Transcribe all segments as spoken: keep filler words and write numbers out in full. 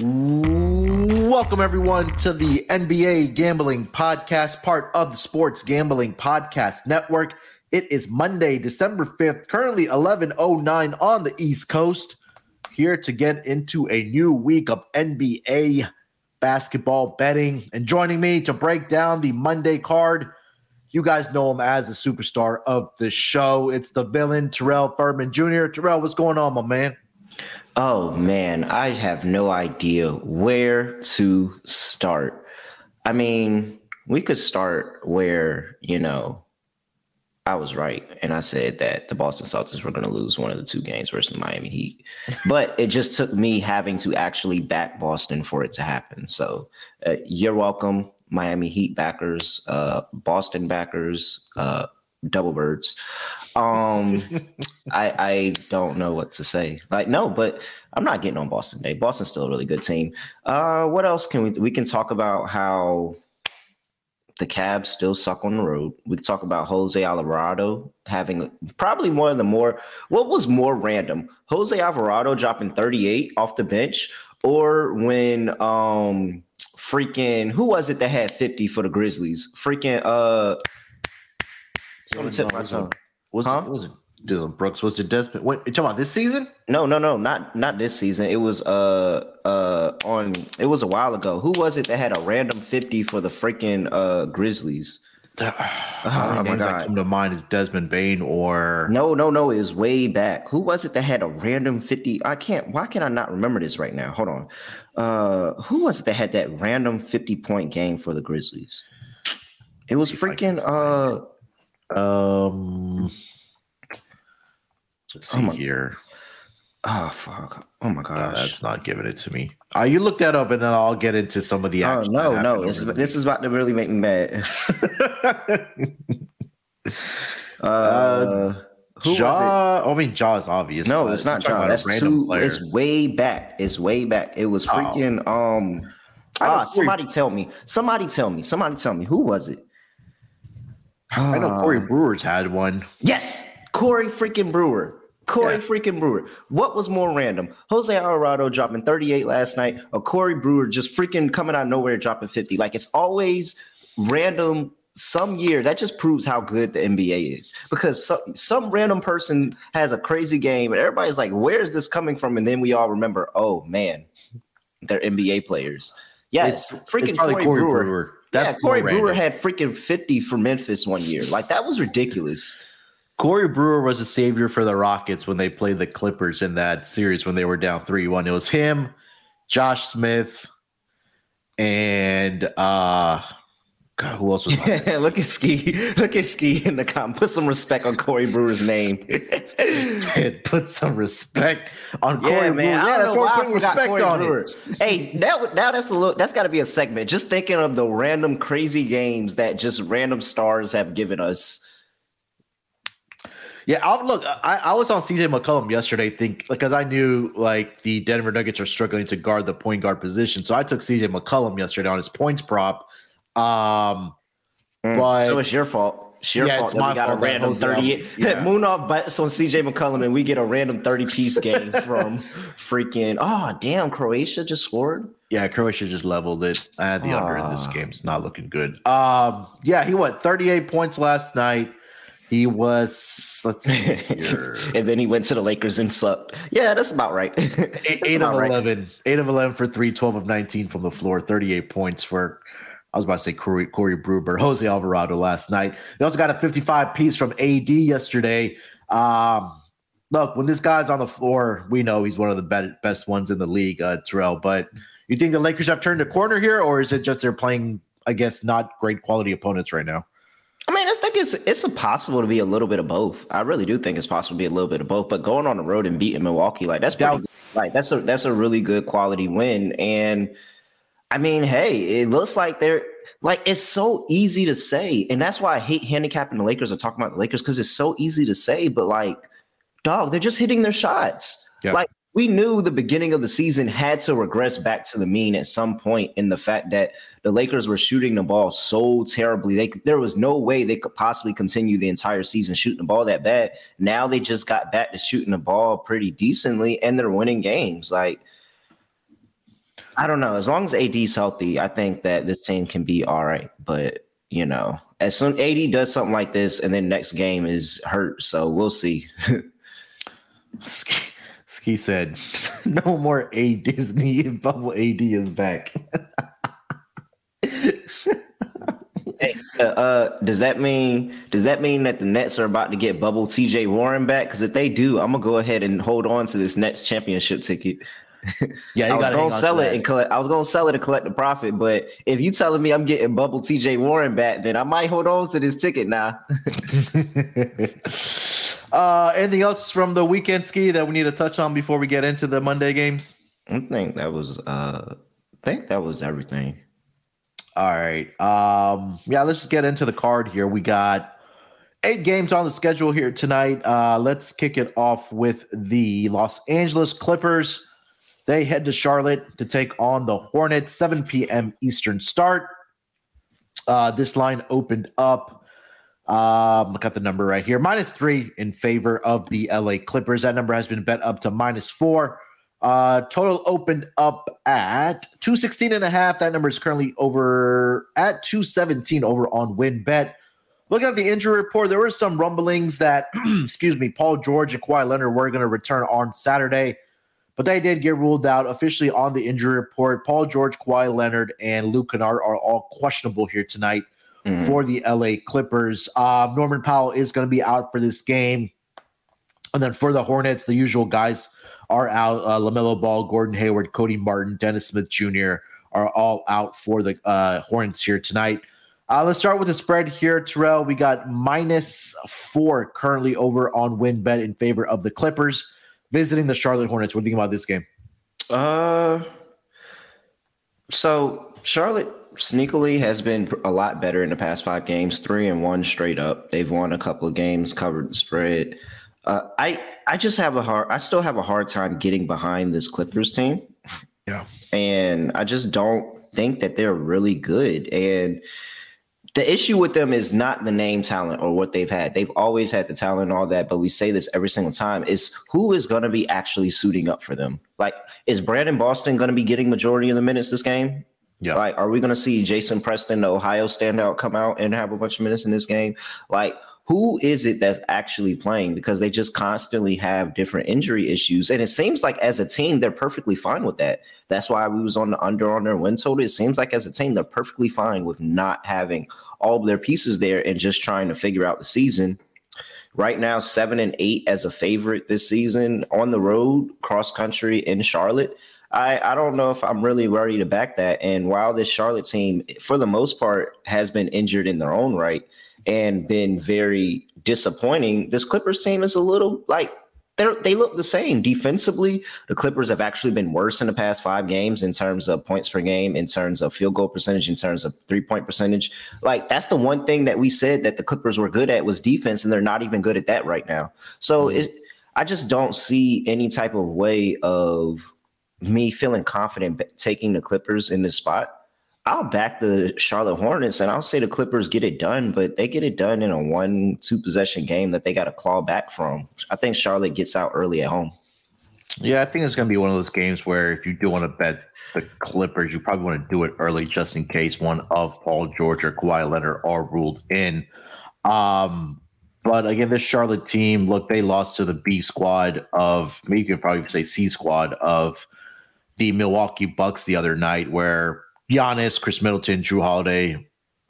Welcome, everyone, to the N B A Gambling Podcast, part of the Sports Gambling Podcast Network. It is Monday, December fifth, currently eleven oh nine on the East Coast, here to get into a new week of N B A basketball betting. And joining me to break down the Monday card, you guys know him as the superstar of the show. It's the villain, Terrell Furman Junior Terrell, what's going on, my man? Oh, man, I have no idea where to start. I mean, we could start where, you know, I was right. And I said that the Boston Celtics were going to lose one of the two games versus the Miami Heat. But it just took me having to actually back Boston for it to happen. So uh, you're welcome, Miami Heat backers, uh, Boston backers, uh, double birds. Um, I, I don't know what to say. Like, no, but I'm not getting on Boston today. Boston's still a really good team. Uh, what else can we, we can talk about how the Cavs still suck on the road. We can talk about Jose Alvarado having probably one of the more, what was more random, Jose Alvarado dropping thirty-eight off the bench, or when, um, freaking, who was it that had fifty for the Grizzlies? Freaking, uh, so it's on the tip of my tongue. Was, huh? it, was it Dylan Brooks? Was it Desmond? Wait, you're talking about this season? No, no, no, not not this season. It was uh uh on. It was a while ago. Who was it that had a random fifty for the freaking uh Grizzlies? Uh, oh my God! Come to mind is Desmond Bane or no, no, no. It was way back. Who was it that had a random fifty? I can't. Why can I not remember this right now? Hold on. Uh, who was it that had that random fifty point game for the Grizzlies? It was freaking uh. Um. Let's see oh my, here. Oh fuck! Oh my gosh! No, that's not giving it to me. Uh, you look that up, and then I'll get into some of the action. Oh no, no! This, this is about to really make me mad. uh, uh, who Jaw? Was it? I mean, Jaw is obvious. No, it's not Jaw. That's too. Player. It's way back. It's way back. It was freaking. Oh. Um. Ah, somebody worry. tell me. Somebody tell me. Somebody tell me. Who was it? I know Corey Brewer's had one. Yes, Corey freaking Brewer. Corey yeah. freaking Brewer. What was more random? Jose Alvarado dropping thirty-eight last night, or Corey Brewer just freaking coming out of nowhere dropping fifty? Like, it's always random some year. That just proves how good the N B A is, because some, some random person has a crazy game and everybody's like, where is this coming from? And then we all remember, oh, man, they're N B A players. Yes, it's, freaking it's Corey, Corey Brewer. Brewer. That's yeah, Corey Brewer had freaking fifty for Memphis one year. Like, that was ridiculous. Corey Brewer was a savior for the Rockets when they played the Clippers in that series when they were down three one. It was him, Josh Smith, and uh, God, who else was there? Look at Ski. Look at Ski in the comment. Put some respect on Corey Brewer's name. Put some respect on yeah, Corey man. Brewer. Yeah, I don't that's putting respect Corey on Brewer. It. Hey, now, now that's a little. That's got to be a segment. Just thinking of the random crazy games that just random stars have given us. Yeah, I'll, look, I, I was on C J McCollum yesterday, think because I knew like the Denver Nuggets are struggling to guard the point guard position, so I took C J McCollum yesterday on his points prop. Um, mm, but so it's your fault. It's your yeah, fault. It's my we got fault. A random thirty-eight. Yeah. Moon off butts on C J McCollum, and we get a random thirty-piece game from freaking. Oh damn! Croatia just scored. Yeah, Croatia just leveled it. I had the uh, under in this game. It's not looking good. Um, yeah, he went thirty-eight points last night. He was let's see, here. And then he went to the Lakers and sucked. Yeah, that's about right. that's eight about of eleven, right. eight of eleven for three, twelve of nineteen from the floor, thirty-eight points for. I was about to say Corey, Corey Brewer, Jose Alvarado last night. We also got a fifty-five piece from A D yesterday. Um, look, when this guy's on the floor, we know he's one of the be- best ones in the league, uh, Terrell. But you think the Lakers have turned a corner here, or is it just they're playing, I guess, not great quality opponents right now? I mean, I think it's it's possible to be a little bit of both. I really do think it's possible to be a little bit of both. But going on the road and beating Milwaukee, like that's pretty good. Like that's a that's a really good quality win. And I mean, hey, it looks like they're like it's so easy to say, and that's why I hate handicapping the Lakers or talking about the Lakers because it's so easy to say. But like, dog, they're just hitting their shots. Yeah. Like we knew the beginning of the season had to regress back to the mean at some point in the fact that the Lakers were shooting the ball so terribly. They, there was no way they could possibly continue the entire season shooting the ball that bad. Now they just got back to shooting the ball pretty decently, and they're winning games. Like, I don't know. As long as A D's healthy, I think that this team can be all right. But, you know, as soon A D does something like this, and then next game is hurt. So we'll see. Ski, Ski said, no more A Disney and bubble A D is back. Hey, uh, uh, does that mean does that mean that the Nets are about to get bubble T J Warren back? Because if they do, I'm gonna go ahead and hold on to this Nets championship ticket. Yeah, you I was gonna sell it and collect. I was gonna sell it to collect the profit. But if you telling me I'm getting bubble T J Warren back, then I might hold on to this ticket now. uh, anything else from the weekend, Ski, that we need to touch on before we get into the Monday games? I think that was. Uh, I think that was everything. All right. Um, yeah, let's just get into the card here. We got eight games on the schedule here tonight. Uh, let's kick it off with the Los Angeles Clippers. They head to Charlotte to take on the Hornets, seven p.m. Eastern start. Uh, this line opened up. Um, I got the number right here. Minus three in favor of the L A Clippers. That number has been bet up to minus four. Uh, total opened up at two sixteen and a half. That number is currently over at two seventeen over on WinBet. Looking at the injury report, there were some rumblings that, excuse me, Paul George and Kawhi Leonard were going to return on Saturday, but they did get ruled out officially on the injury report. Paul George, Kawhi Leonard, and Luke Kennard are all questionable here tonight mm-hmm. for the L A Clippers. Uh, Norman Powell is going to be out for this game. And then for the Hornets, the usual guys are out. Uh, LaMelo Ball, Gordon Hayward, Cody Martin, Dennis Smith Junior are all out for the uh, Hornets here tonight. Uh, let's start with the spread here, Terrell. We got minus four currently over on WinBet in favor of the Clippers visiting the Charlotte Hornets. What do you think about this game? Uh, so Charlotte sneakily has been a lot better in the past five games, three and one straight up. They've won a couple of games, covered the spread. Uh, I I just have a hard I still have a hard time getting behind this Clippers team. Yeah. And I just don't think that they're really good. And the issue with them is not the name talent or what they've had. They've always had the talent and all that, but we say this every single time is who is going to be actually suiting up for them? Like, is Brandon Boston going to be getting majority of the minutes this game? Yeah. Like, are we going to see Jason Preston, the Ohio standout, come out and have a bunch of minutes in this game? Like, who is it that's actually playing? Because they just constantly have different injury issues. And it seems like as a team, they're perfectly fine with that. That's why we was on the under on their win total. It seems like as a team, they're perfectly fine with not having all of their pieces there and just trying to figure out the season. Right now, seven and eight as a favorite this season on the road, cross country in Charlotte. I, I don't know if I'm really worried about that. And while this Charlotte team, for the most part, has been injured in their own right, and been very disappointing, this Clippers team is a little like they they look the same defensively. The Clippers have actually been worse in the past five games in terms of points per game, in terms of field goal percentage, in terms of three point percentage. Like that's the one thing that we said that the Clippers were good at was defense, and they're not even good at that right now. So mm-hmm. it, I just don't see any type of way of me feeling confident taking the Clippers in this spot. I'll back the Charlotte Hornets, and I'll say the Clippers get it done, but they get it done in a one, two possession game that they got to claw back from. I think Charlotte gets out early at home. Yeah, I think it's going to be one of those games where if you do want to bet the Clippers, you probably want to do it early just in case one of Paul George or Kawhi Leonard are ruled in. Um, but again, this Charlotte team, look, they lost to the B squad of, maybe you could probably say C squad of the Milwaukee Bucks the other night where Giannis, Khris Middleton, Jrue Holiday,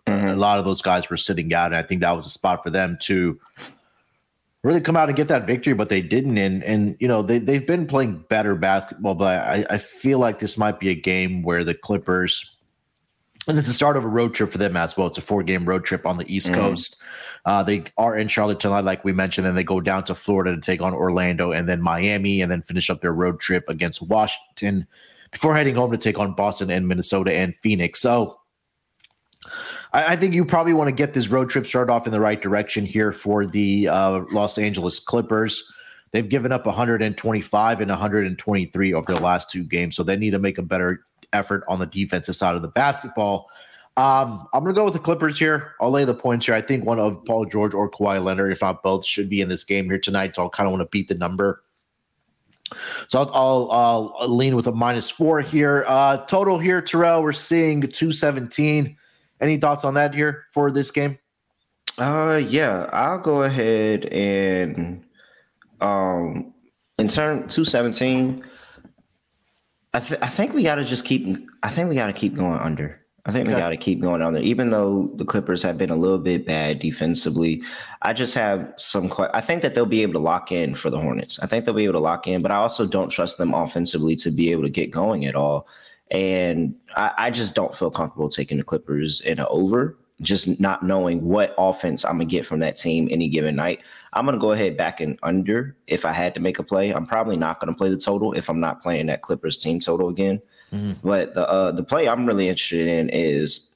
mm-hmm. a lot of those guys were sitting out, and I think that was a spot for them to really come out and get that victory, but they didn't. And, and you know, they, they've been playing better basketball, but I, I feel like this might be a game where the Clippers And it's the start of a road trip for them as well. It's a four-game road trip on the East mm-hmm. Coast. Uh, they are in Charlotte tonight, like we mentioned. Then they go down to Florida to take on Orlando and then Miami and then finish up their road trip against Washington before heading home to take on Boston and Minnesota and Phoenix. So I, I think you probably want to get this road trip started off in the right direction here for the uh, Los Angeles Clippers. They've given up one hundred twenty-five and one hundred twenty-three over the last two games, so they need to make a better effort on the defensive side of the basketball. Um, I'm going to go with the Clippers here. I'll lay the points here. I think one of Paul George or Kawhi Leonard, if not both, should be in this game here tonight, so I'll kind of want to beat the number. So I'll, I'll, I'll lean with a minus four here. Uh, total here, Terrell, we're seeing two seventeen. Any thoughts on that here for this game? Uh, yeah, I'll go ahead and... Um, in turn two seventeen, I th- I think we gotta just keep. I think we gotta keep going under. I think okay. we gotta keep going under, even though the Clippers have been a little bit bad defensively. I just have some. Qu- I think that they'll be able to lock in for the Hornets. I think they'll be able to lock in, but I also don't trust them offensively to be able to get going at all. And I, I just don't feel comfortable taking the Clippers in an over. Just not knowing what offense I'm going to get from that team any given night. I'm going to go ahead back and under if I had to make a play. I'm probably not going to play the total if I'm not playing that Clippers team total again. Mm-hmm. But the uh, the play I'm really interested in is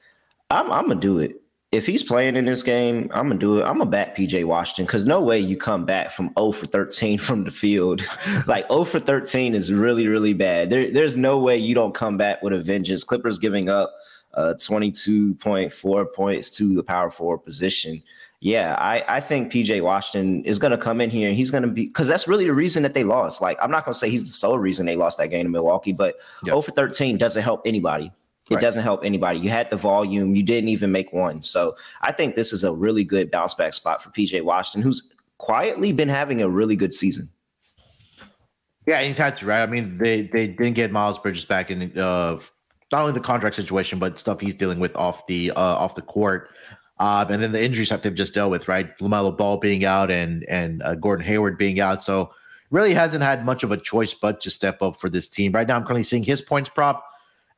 I'm, I'm going to do it. If he's playing in this game, I'm going to do it. I'm going to back P J Washington because no way you come back from zero for thirteen from the field. Like zero for thirteen is really, really bad. There, there's no way you don't come back with a vengeance. Clippers giving up Uh, twenty-two point four points to the power forward position. Yeah, I, I think P J Washington is going to come in here and he's going to be – because that's really the reason that they lost. Like, I'm not going to say he's the sole reason they lost that game in Milwaukee, but yep. zero for thirteen doesn't help anybody. It right. doesn't help anybody. You had the volume. You didn't even make one. So I think this is a really good bounce-back spot for P J Washington, who's quietly been having a really good season. Yeah, he's had to, right? I mean, they, they didn't get Miles Bridges back in uh, – not only the contract situation, but stuff he's dealing with off the uh, off the court, uh, and then the injuries that they've just dealt with, right? LaMelo Ball being out and and uh, Gordon Hayward being out, so really hasn't had much of a choice but to step up for this team. Right now, I'm currently seeing his points prop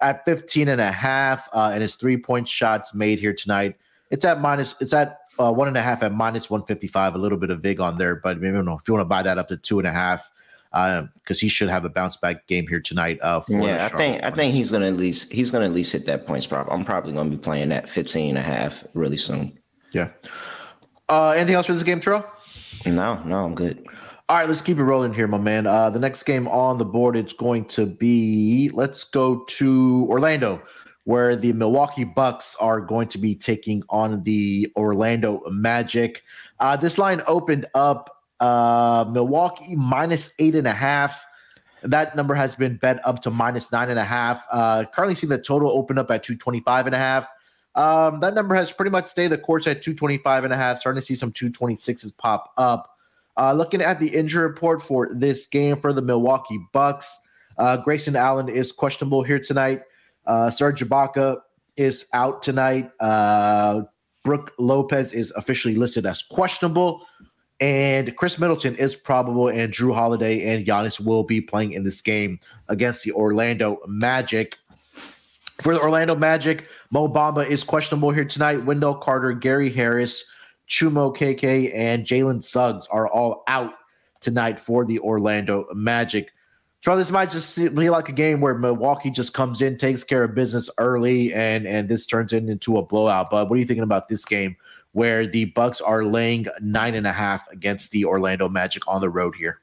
at fifteen and a half, uh, and his three point shots made here tonight. It's at minus. It's at uh, one and a half at minus one fifty-five. A little bit of vig on there, but maybe I don't know if you want to buy that up to two and a half. Because uh, he should have a bounce back game here tonight. Uh, for yeah, I think I think he's gonna at least he's gonna at least hit that points prop. I'm probably gonna be playing that fifteen and a half really soon. Yeah. Uh, anything else for this game, Terrell? No, no, I'm good. All right, let's keep it rolling here, my man. Uh, the next game on the board, it's going to be. Let's go to Orlando, where the Milwaukee Bucks are going to be taking on the Orlando Magic. Uh, this line opened up. Uh, Milwaukee minus eight and a half. That number has been bet up to minus nine and a half. Uh, currently seeing the total open up at two twenty-five and a half. Um, that number has pretty much stayed the course at two twenty-five and a half. Starting to see some two twenty-sixes pop up. Uh, looking at the injury report for this game for the Milwaukee Bucks, uh, Grayson Allen is questionable here tonight. Uh, Serge Ibaka is out tonight. Uh, Brooke Lopez is officially listed as questionable. And Khris Middleton is probable, and Jrue Holiday and Giannis will be playing in this game against the Orlando Magic. For the Orlando Magic, Mo Bamba is questionable here tonight. Wendell Carter, Gary Harris, Chumo K K, and Jalen Suggs are all out tonight for the Orlando Magic. So this might just be like a game where Milwaukee just comes in, takes care of business early, and, and this turns into a blowout. But what are you thinking about this game, where the Bucks are laying nine and a half against the Orlando Magic on the road here?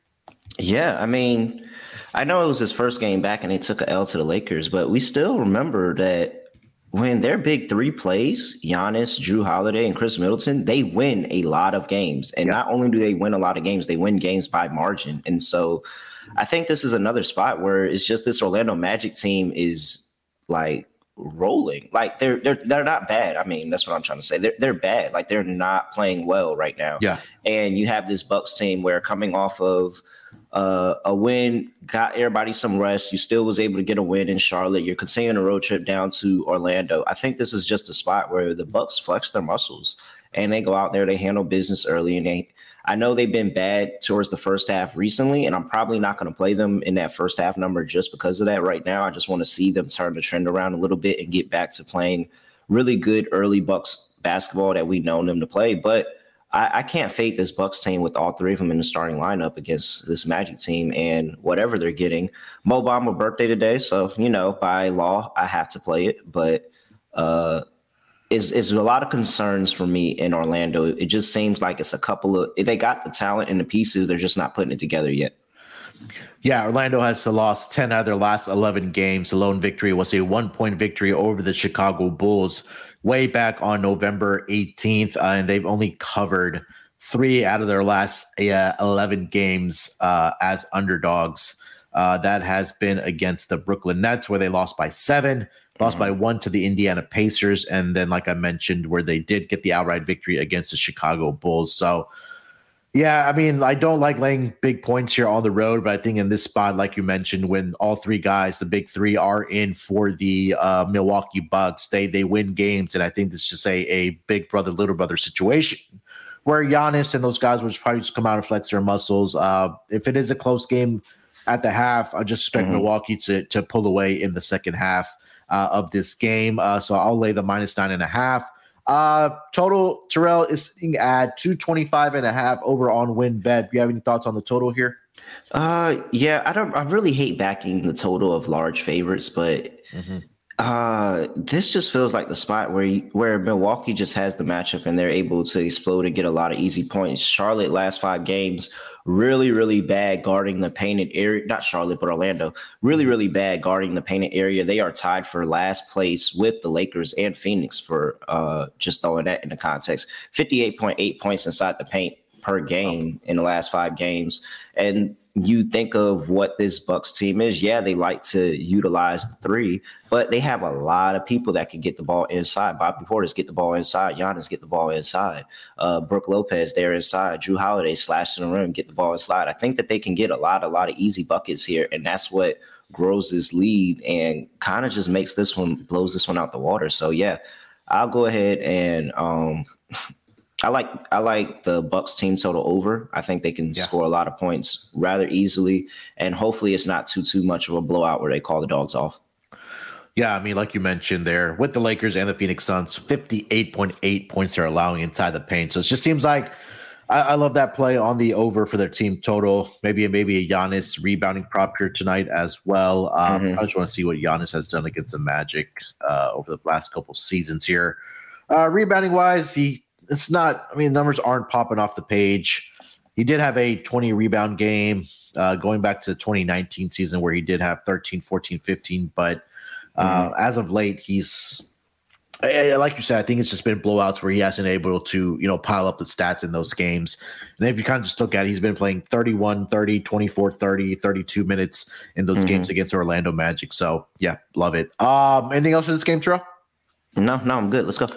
Yeah, I mean, I know it was his first game back and they took an L to the Lakers, but we still remember that when their big three plays, Giannis, Jrue Holiday, and Khris Middleton, they win a lot of games. And yeah. not only do they win a lot of games, they win games by margin. And so I think this is another spot where it's just this Orlando Magic team is like, rolling. Like they're they're they're not bad. I mean, that's what I'm trying to say. They're they're bad. Like they're not playing well right now. Yeah. And you have this Bucks team where coming off of uh, a win, got everybody some rest. You still was able to get a win in Charlotte. You're continuing a road trip down to Orlando. I think this is just a spot where the Bucks flex their muscles and they go out there, they handle business early, and they I know they've been bad towards the first half recently, and I'm probably not going to play them in that first half number just because of that right now. I just want to see them turn the trend around a little bit and get back to playing really good early Bucks basketball that we've known them to play. But I, I can't fade this Bucks team with all three of them in the starting lineup against this Magic team and whatever they're getting. Mo Bamba birthday today, so, you know, by law, I have to play it. But uh, it's, it's a lot of concerns for me in Orlando. It just seems like it's a couple of – they got the talent and the pieces. They're just not putting it together yet. Yeah, Orlando has lost ten out of their last eleven games. The lone victory was a one-point victory over the Chicago Bulls way back on November eighteenth, uh, and they've only covered three out of their last uh, eleven games uh, as underdogs. Uh, that has been against the Brooklyn Nets, where they lost by seven, mm-hmm. lost by one to the Indiana Pacers, and then, like I mentioned, where they did get the outright victory against the Chicago Bulls. So, yeah, I mean, I don't like laying big points here on the road, but I think in this spot, like you mentioned, when all three guys, the big three, are in for the uh, Milwaukee Bucks, they they win games, and I think this is just a, a big brother, little brother situation where Giannis and those guys would probably just come out and flex their muscles. Uh, if it is a close game at the half, I just expect mm-hmm. Milwaukee to to pull away in the second half uh, of this game. Uh, so I'll lay the minus nine and a half. Uh, total Terrell is sitting at two twenty-five and a half over on WinBet. Do you have any thoughts on the total here? Uh, yeah, I don't, I really hate backing the total of large favorites, but, mm-hmm. uh, this just feels like the spot where, you, where Milwaukee just has the matchup and they're able to explode and get a lot of easy points. Charlotte last five games, really, really bad guarding the painted area, not Charlotte, but Orlando, really, really bad guarding the painted area. They are tied for last place with the Lakers and Phoenix for uh, just throwing that into context, fifty-eight point eight points inside the paint per game in the last five games. And you think of what this Bucks team is. Yeah, they like to utilize the three, but they have a lot of people that can get the ball inside. Bobby Portis get the ball inside. Giannis get the ball inside. Uh, Brooke Lopez, they're inside. Jrue Holiday slash in the rim, get the ball inside. I think that they can get a lot, a lot of easy buckets here, and that's what grows this lead and kind of just makes this one, blows this one out the water. So, yeah, I'll go ahead and um, – I like I like the Bucks team total over. I think they can yeah. score a lot of points rather easily, and hopefully it's not too too much of a blowout where they call the dogs off. Yeah, I mean, like you mentioned there, with the Lakers and the Phoenix Suns, fifty-eight point eight points they're allowing inside the paint. So it just seems like I, I love that play on the over for their team total. Maybe maybe a Giannis rebounding prop here tonight as well. Um, mm-hmm. I just want to see what Giannis has done against the Magic uh, over the last couple seasons here. Uh, rebounding wise, he. It's not, I mean, numbers aren't popping off the page. He did have a twenty rebound game uh, going back to the twenty nineteen season where he did have thirteen, fourteen, fifteen. But uh, mm-hmm. as of late, he's, I, I, like you said, I think it's just been blowouts where he hasn't been able to, you know, pile up the stats in those games. And if you kind of just look at it, he's been playing thirty-one, thirty, twenty-four, thirty, thirty-two minutes in those mm-hmm. games against Orlando Magic. So, yeah, love it. Um, anything else for this game, Terrell? No, no, I'm good. Let's go.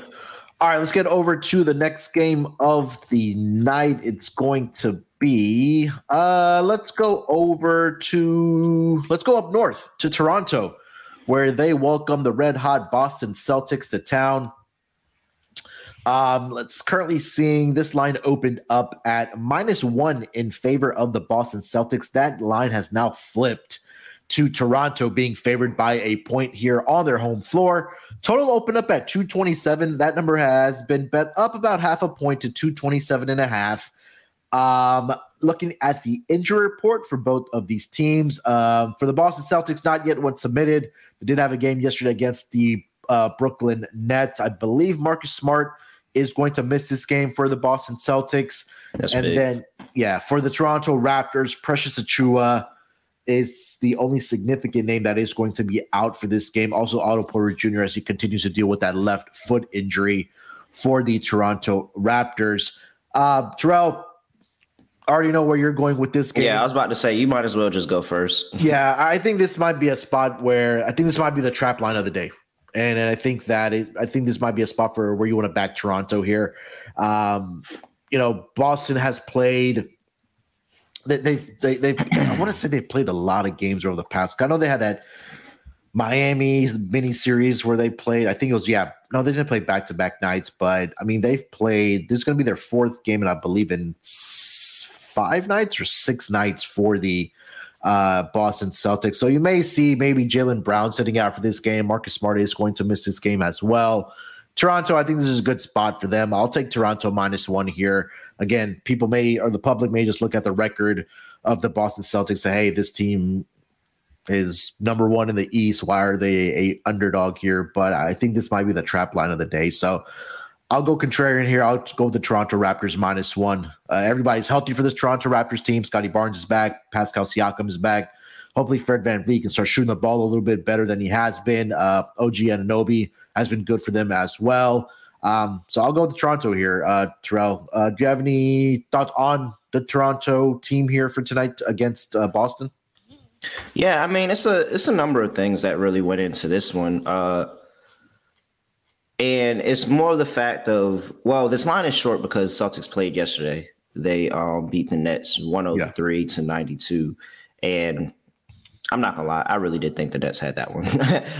All right, let's get over to the next game of the night. It's going to be uh, let's go over to let's go up north to Toronto, where they welcome the red hot Boston Celtics to town. Um, let's currently seeing this line opened up at minus one in favor of the Boston Celtics. That line has now flipped to Toronto being favored by a point here on their home floor. Total opened up at two twenty-seven. That number has been bet up about half a point to two twenty-seven and a half. Um, looking at the injury report for both of these teams, um, for the Boston Celtics, not yet one submitted. They did have a game yesterday against the uh, Brooklyn Nets. I believe Marcus Smart is going to miss this game for the Boston Celtics. That's and big. Then, yeah, for the Toronto Raptors, Precious Achiuwa is the only significant name that is going to be out for this game. Also, Otto Porter Junior as he continues to deal with that left foot injury for the Toronto Raptors. Uh, Terrell, I already know where you're going with this game. Yeah, I was about to say, you might as well just go first. Yeah, I think this might be a spot where – I think this might be the trap line of the day. And I think that it, I think this might be a spot for where you want to back Toronto here. Um, you know, Boston has played – They've, they, they've, I want to say they've played a lot of games over the past. I know they had that Miami mini series where they played. I think it was, yeah, no, they didn't play back to back nights, but I mean, they've played, this is going to be their fourth game, and I believe in five nights or six nights for the uh, Boston Celtics. So you may see maybe Jaylen Brown sitting out for this game. Marcus Smart is going to miss this game as well. Toronto, I think this is a good spot for them. I'll take Toronto minus one here. Again, people may, or the public may just look at the record of the Boston Celtics and say, hey, this team is number one in the East. Why are they a underdog here? But I think this might be the trap line of the day. So I'll go contrarian here. I'll go with the Toronto Raptors minus one. Uh, everybody's healthy for this Toronto Raptors team. Scotty Barnes is back. Pascal Siakam is back. Hopefully Fred VanVleet can start shooting the ball a little bit better than he has been. Uh, O G Anunoby has been good for them as well. Um, so I'll go with Toronto here, uh, Terrell. Uh, do you have any thoughts on the Toronto team here for tonight against uh, Boston? Yeah, I mean, it's a it's a number of things that really went into this one. Uh, and it's more of the fact of, well, this line is short because Celtics played yesterday. They um, beat the Nets one oh three yeah. to ninety-two. And I'm not going to lie, I really did think the Nets had that one.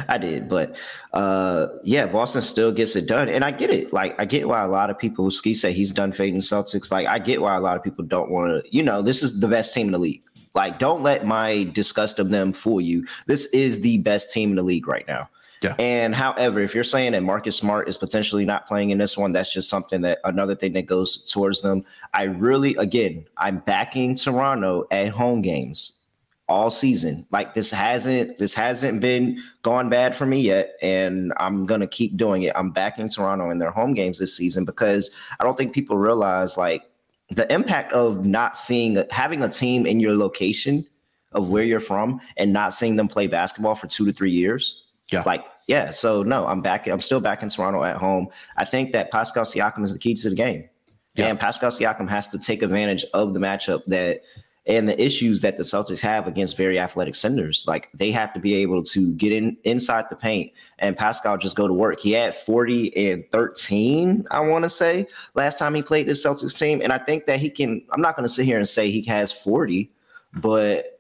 I did. But, uh, yeah, Boston still gets it done. And I get it. Like, I get why a lot of people, Ski said he's done fading Celtics. Like, I get why a lot of people don't want to, you know, this is the best team in the league. Like, don't let my disgust of them fool you. This is the best team in the league right now. Yeah. And however, if you're saying that Marcus Smart is potentially not playing in this one, that's just something that another thing that goes towards them. I really, again, I'm backing Toronto at home games all season. Like, this hasn't, this hasn't been gone bad for me yet. And I'm going to keep doing it. I'm backing Toronto in their home games this season because I don't think people realize, like, the impact of not seeing, having a team in your location of where you're from and not seeing them play basketball for two to three years. Yeah. Like, yeah. So no, I'm back. I'm still back in Toronto at home. I think that Pascal Siakam is the key to the game. Yeah. And Pascal Siakam has to take advantage of the matchup that, and the issues that the Celtics have against very athletic centers. Like, they have to be able to get in inside the paint and Pascal just go to work. He had forty and thirteen, I want to say, last time he played this Celtics team. And I think that he can, I'm not going to sit here and say he has forty, but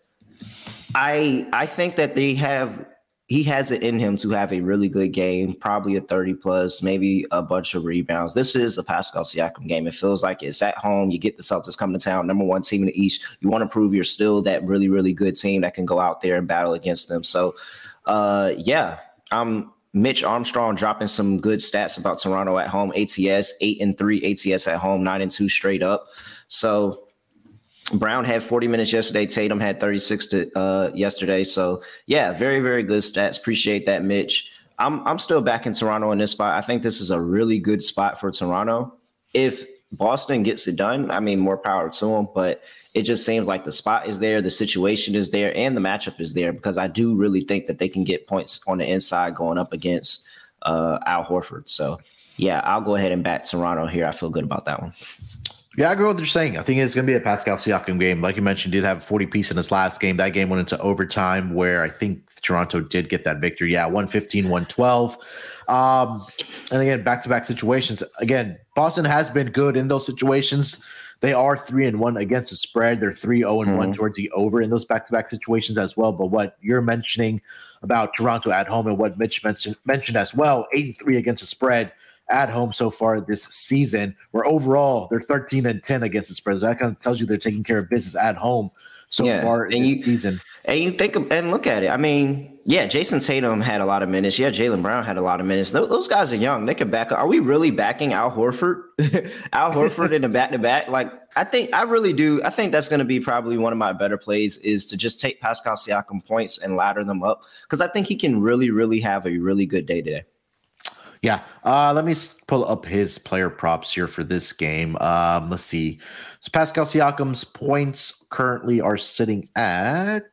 I I think that they have, he has it in him to have a really good game, probably a thirty plus, maybe a bunch of rebounds. This is a Pascal Siakam game. It feels like it's at home. You get the Celtics coming to town, number one team in the East. You want to prove you're still that really, really good team that can go out there and battle against them. So, uh, yeah, I'm Mitch Armstrong dropping some good stats about Toronto at home. A T S, eight and three A T S at home, nine and two straight up. So, Brown had forty minutes yesterday. Tatum had thirty-six to, uh, yesterday. So, yeah, very, very good stats. Appreciate that, Mitch. I'm I'm still back in Toronto in this spot. I think this is a really good spot for Toronto. If Boston gets it done, I mean, more power to them. But it just seems like the spot is there, the situation is there, and the matchup is there because I do really think that they can get points on the inside going up against uh, Al Horford. So, yeah, I'll go ahead and back Toronto here. I feel good about that one. Yeah, I agree with what you're saying. I think it's going to be a Pascal Siakam game. Like you mentioned, did have a forty-piece in his last game. That game went into overtime where I think Toronto did get that victory. Yeah, one fifteen, one twelve. Um, and again, back-to-back situations. Again, Boston has been good in those situations. They are three and one against the spread. They're three oh and one mm-hmm. towards the over in those back-to-back situations as well. But what you're mentioning about Toronto at home and what Mitch mentioned as well, eight and three against the spread at home so far this season, where overall they're thirteen and ten against the spread. That kind of tells you they're taking care of business at home so yeah. far in this season. And you think and look at it. I mean, yeah, Jason Tatum had a lot of minutes. Yeah, Jaylen Brown had a lot of minutes. Those, those guys are young. They can back up. Are we really backing Al Horford? Al Horford in the back-to-back? Like, I think I really do. I think that's going to be probably one of my better plays is to just take Pascal Siakam points and ladder them up because I think he can really, really have a really good day today. Yeah, uh, let me pull up his player props here for this game. Um, let's see. So Pascal Siakam's points currently are sitting at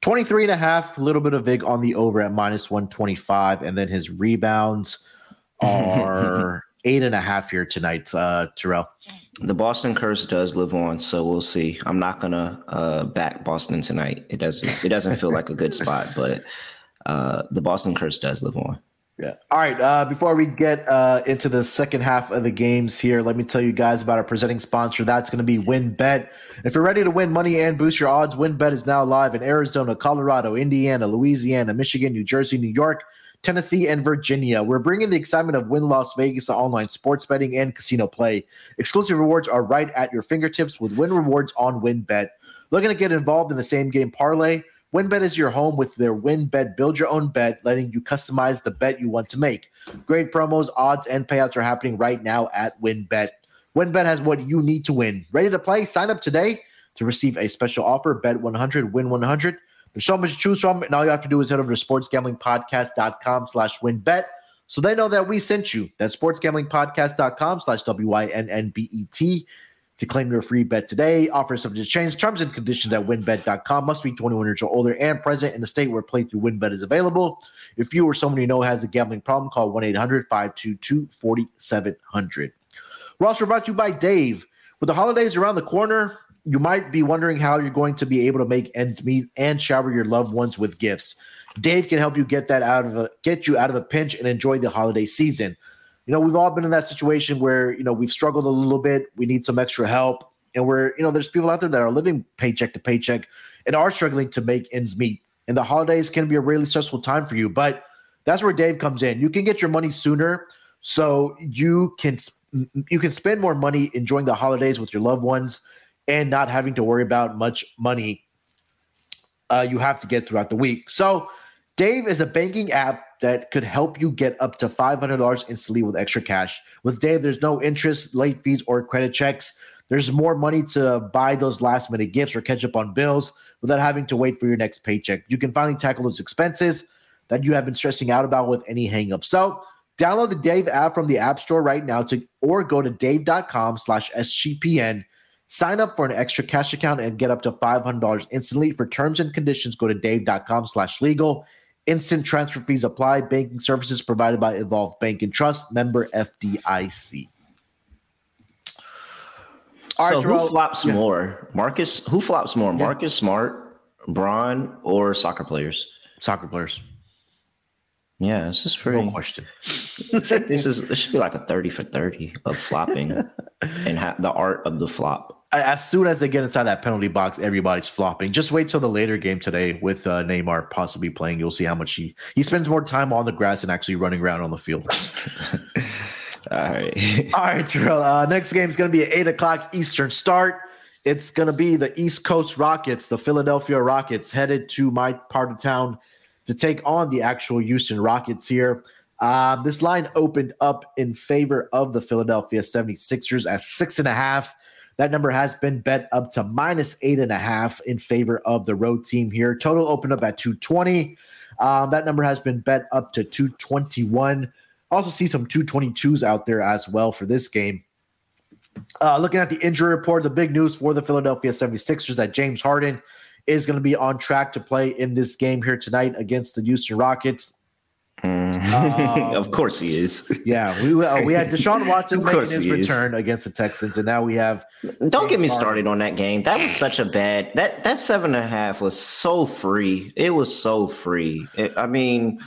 twenty-three and a half, a little bit of vig on the over at minus one twenty-five, and then his rebounds are eight and a half here tonight, uh, Terrell. The Boston curse does live on, so we'll see. I'm not gonna uh, back Boston tonight. It doesn't. It doesn't feel like a good spot, but uh, the Boston curse does live on. Yeah. All right. Uh, before we get uh, into the second half of the games here, let me tell you guys about our presenting sponsor. That's going to be WynnBET. If you're ready to win money and boost your odds, WynnBET is now live in Arizona, Colorado, Indiana, Louisiana, Michigan, New Jersey, New York, Tennessee, and Virginia. We're bringing the excitement of Win Las Vegas to online sports betting and casino play. Exclusive rewards are right at your fingertips with Win Rewards on WinBet. Looking to get involved in the same game parlay? WinBet is your home with their WinBet Build Your Own Bet, letting you customize the bet you want to make. Great promos, odds, and payouts are happening right now at WinBet. WinBet has what you need to win. Ready to play? Sign up today to receive a special offer. Bet one hundred, win one hundred. There's so much to choose from, and all you have to do is head over to sportsgamblingpodcast.com slash winbet so they know that we sent you. That's sportsgamblingpodcast.com slash W-I-N-N-B-E-T to claim your free bet today. Offer subject to change. Terms and conditions at winbet dot com. Must be twenty-one years or older and present in the state where play through WinBet is available. If you or someone you know has a gambling problem, call one eight hundred five two two four seven zero zero. We're also brought to you by Dave. With the holidays around the corner, you might be wondering how you're going to be able to make ends meet and shower your loved ones with gifts. Dave can help you get that out of a, get you out of a pinch and enjoy the holiday season. You know, we've all been in that situation where, you know, we've struggled a little bit. We need some extra help. And we're, you know, there's people out there that are living paycheck to paycheck and are struggling to make ends meet. And the holidays can be a really stressful time for you. But that's where Dave comes in. You can get your money sooner so you can you can spend more money enjoying the holidays with your loved ones and not having to worry about much money uh, you have to get throughout the week. So Dave is a banking app that could help you get up to five hundred dollars instantly with extra cash. With Dave, there's no interest, late fees, or credit checks. There's more money to buy those last-minute gifts or catch up on bills without having to wait for your next paycheck. You can finally tackle those expenses that you have been stressing out about with any hang-up. So download the Dave app from the App Store right now to, or go to dave.com slash SGPN. Sign up for an extra cash account and get up to five hundred dollars instantly. For terms and conditions, go to dave.com slash legal. Instant transfer fees apply. Banking services provided by Evolve Bank and Trust, member F D I C. All so right, who flops yeah. more? Marcus, who flops more? Yeah. Marcus Smart, Bron, or soccer players? Soccer players. Yeah, this is pretty. No question. this is this should be like a thirty for thirty of flopping and ha- the art of the flop. As soon as they get inside that penalty box, everybody's flopping. Just wait till the later game today with uh, Neymar possibly playing. You'll see how much he, he spends more time on the grass and actually running around on the field. All right. All right, Terrell. Uh, next game is going to be an eight o'clock Eastern start. It's going to be the East Coast Rockets, the Philadelphia Rockets, headed to my part of town to take on the actual Houston Rockets here. Uh, this line opened up in favor of the Philadelphia 76ers at six and a half. That number has been bet up to minus eight and a half in favor of the road team here. Total opened up at two twenty. Um, that number has been bet up to two twenty-one. Also see some two twenty-twos out there as well for this game. Uh, looking at the injury report, the big news for the Philadelphia 76ers that James Harden is going to be on track to play in this game here tonight against the Houston Rockets. Mm. Um, of course he is. Yeah, we uh, we had Deshaun Watson making his return is. against the Texans, and now we have. Don't James get me Harden. started on that game. That was such a bad. That that seven and a half was so free. It was so free. It, I mean,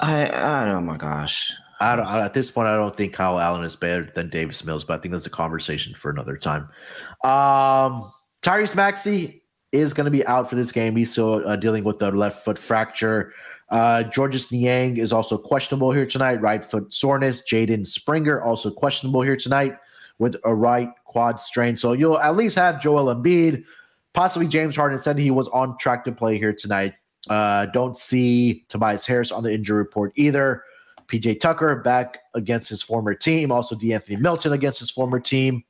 I, I oh my gosh. I don't. At this point, I don't think Kyle Allen is better than Davis Mills, but I think that's a conversation for another time. Um, Tyrese Maxey is going to be out for this game. He's still uh, dealing with the left foot fracture. Uh, Georges Niang is also questionable here tonight. Right foot soreness. Jaden Springer also questionable here tonight with a right quad strain. So you'll at least have Joel Embiid, possibly James Harden. Said he was on track to play here tonight. Uh, don't see Tobias Harris on the injury report either. P J Tucker back against his former team. Also DeAnthony Melton against his former team.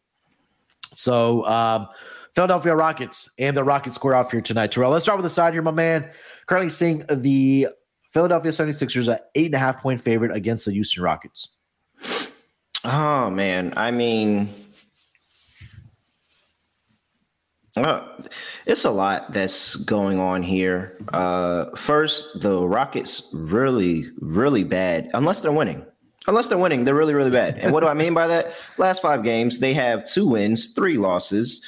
So, um, Philadelphia Rockets and the Rockets square off here tonight. Terrell, let's start with the side here, my man. Currently seeing the Philadelphia 76ers at eight and a half point favorite against the Houston Rockets. Oh, man. I mean, uh, it's a lot that's going on here. Uh, first, the Rockets really, really bad, unless they're winning. Unless they're winning, they're really, really bad. And what do I mean by that? Last five games, they have two wins, three losses.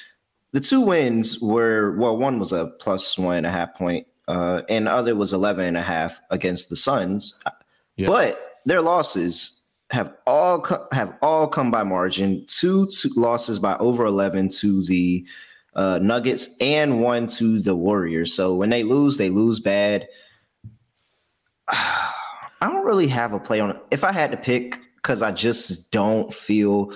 The two wins were, well, one was a plus one and a half point, uh, and the other was eleven and a half against the Suns. Yeah. But their losses have all co- have all come by margin. Two, two losses by over eleven to the uh, Nuggets and one to the Warriors. So when they lose, they lose bad. I don't really have a play on it. If I had to pick, because I just don't feel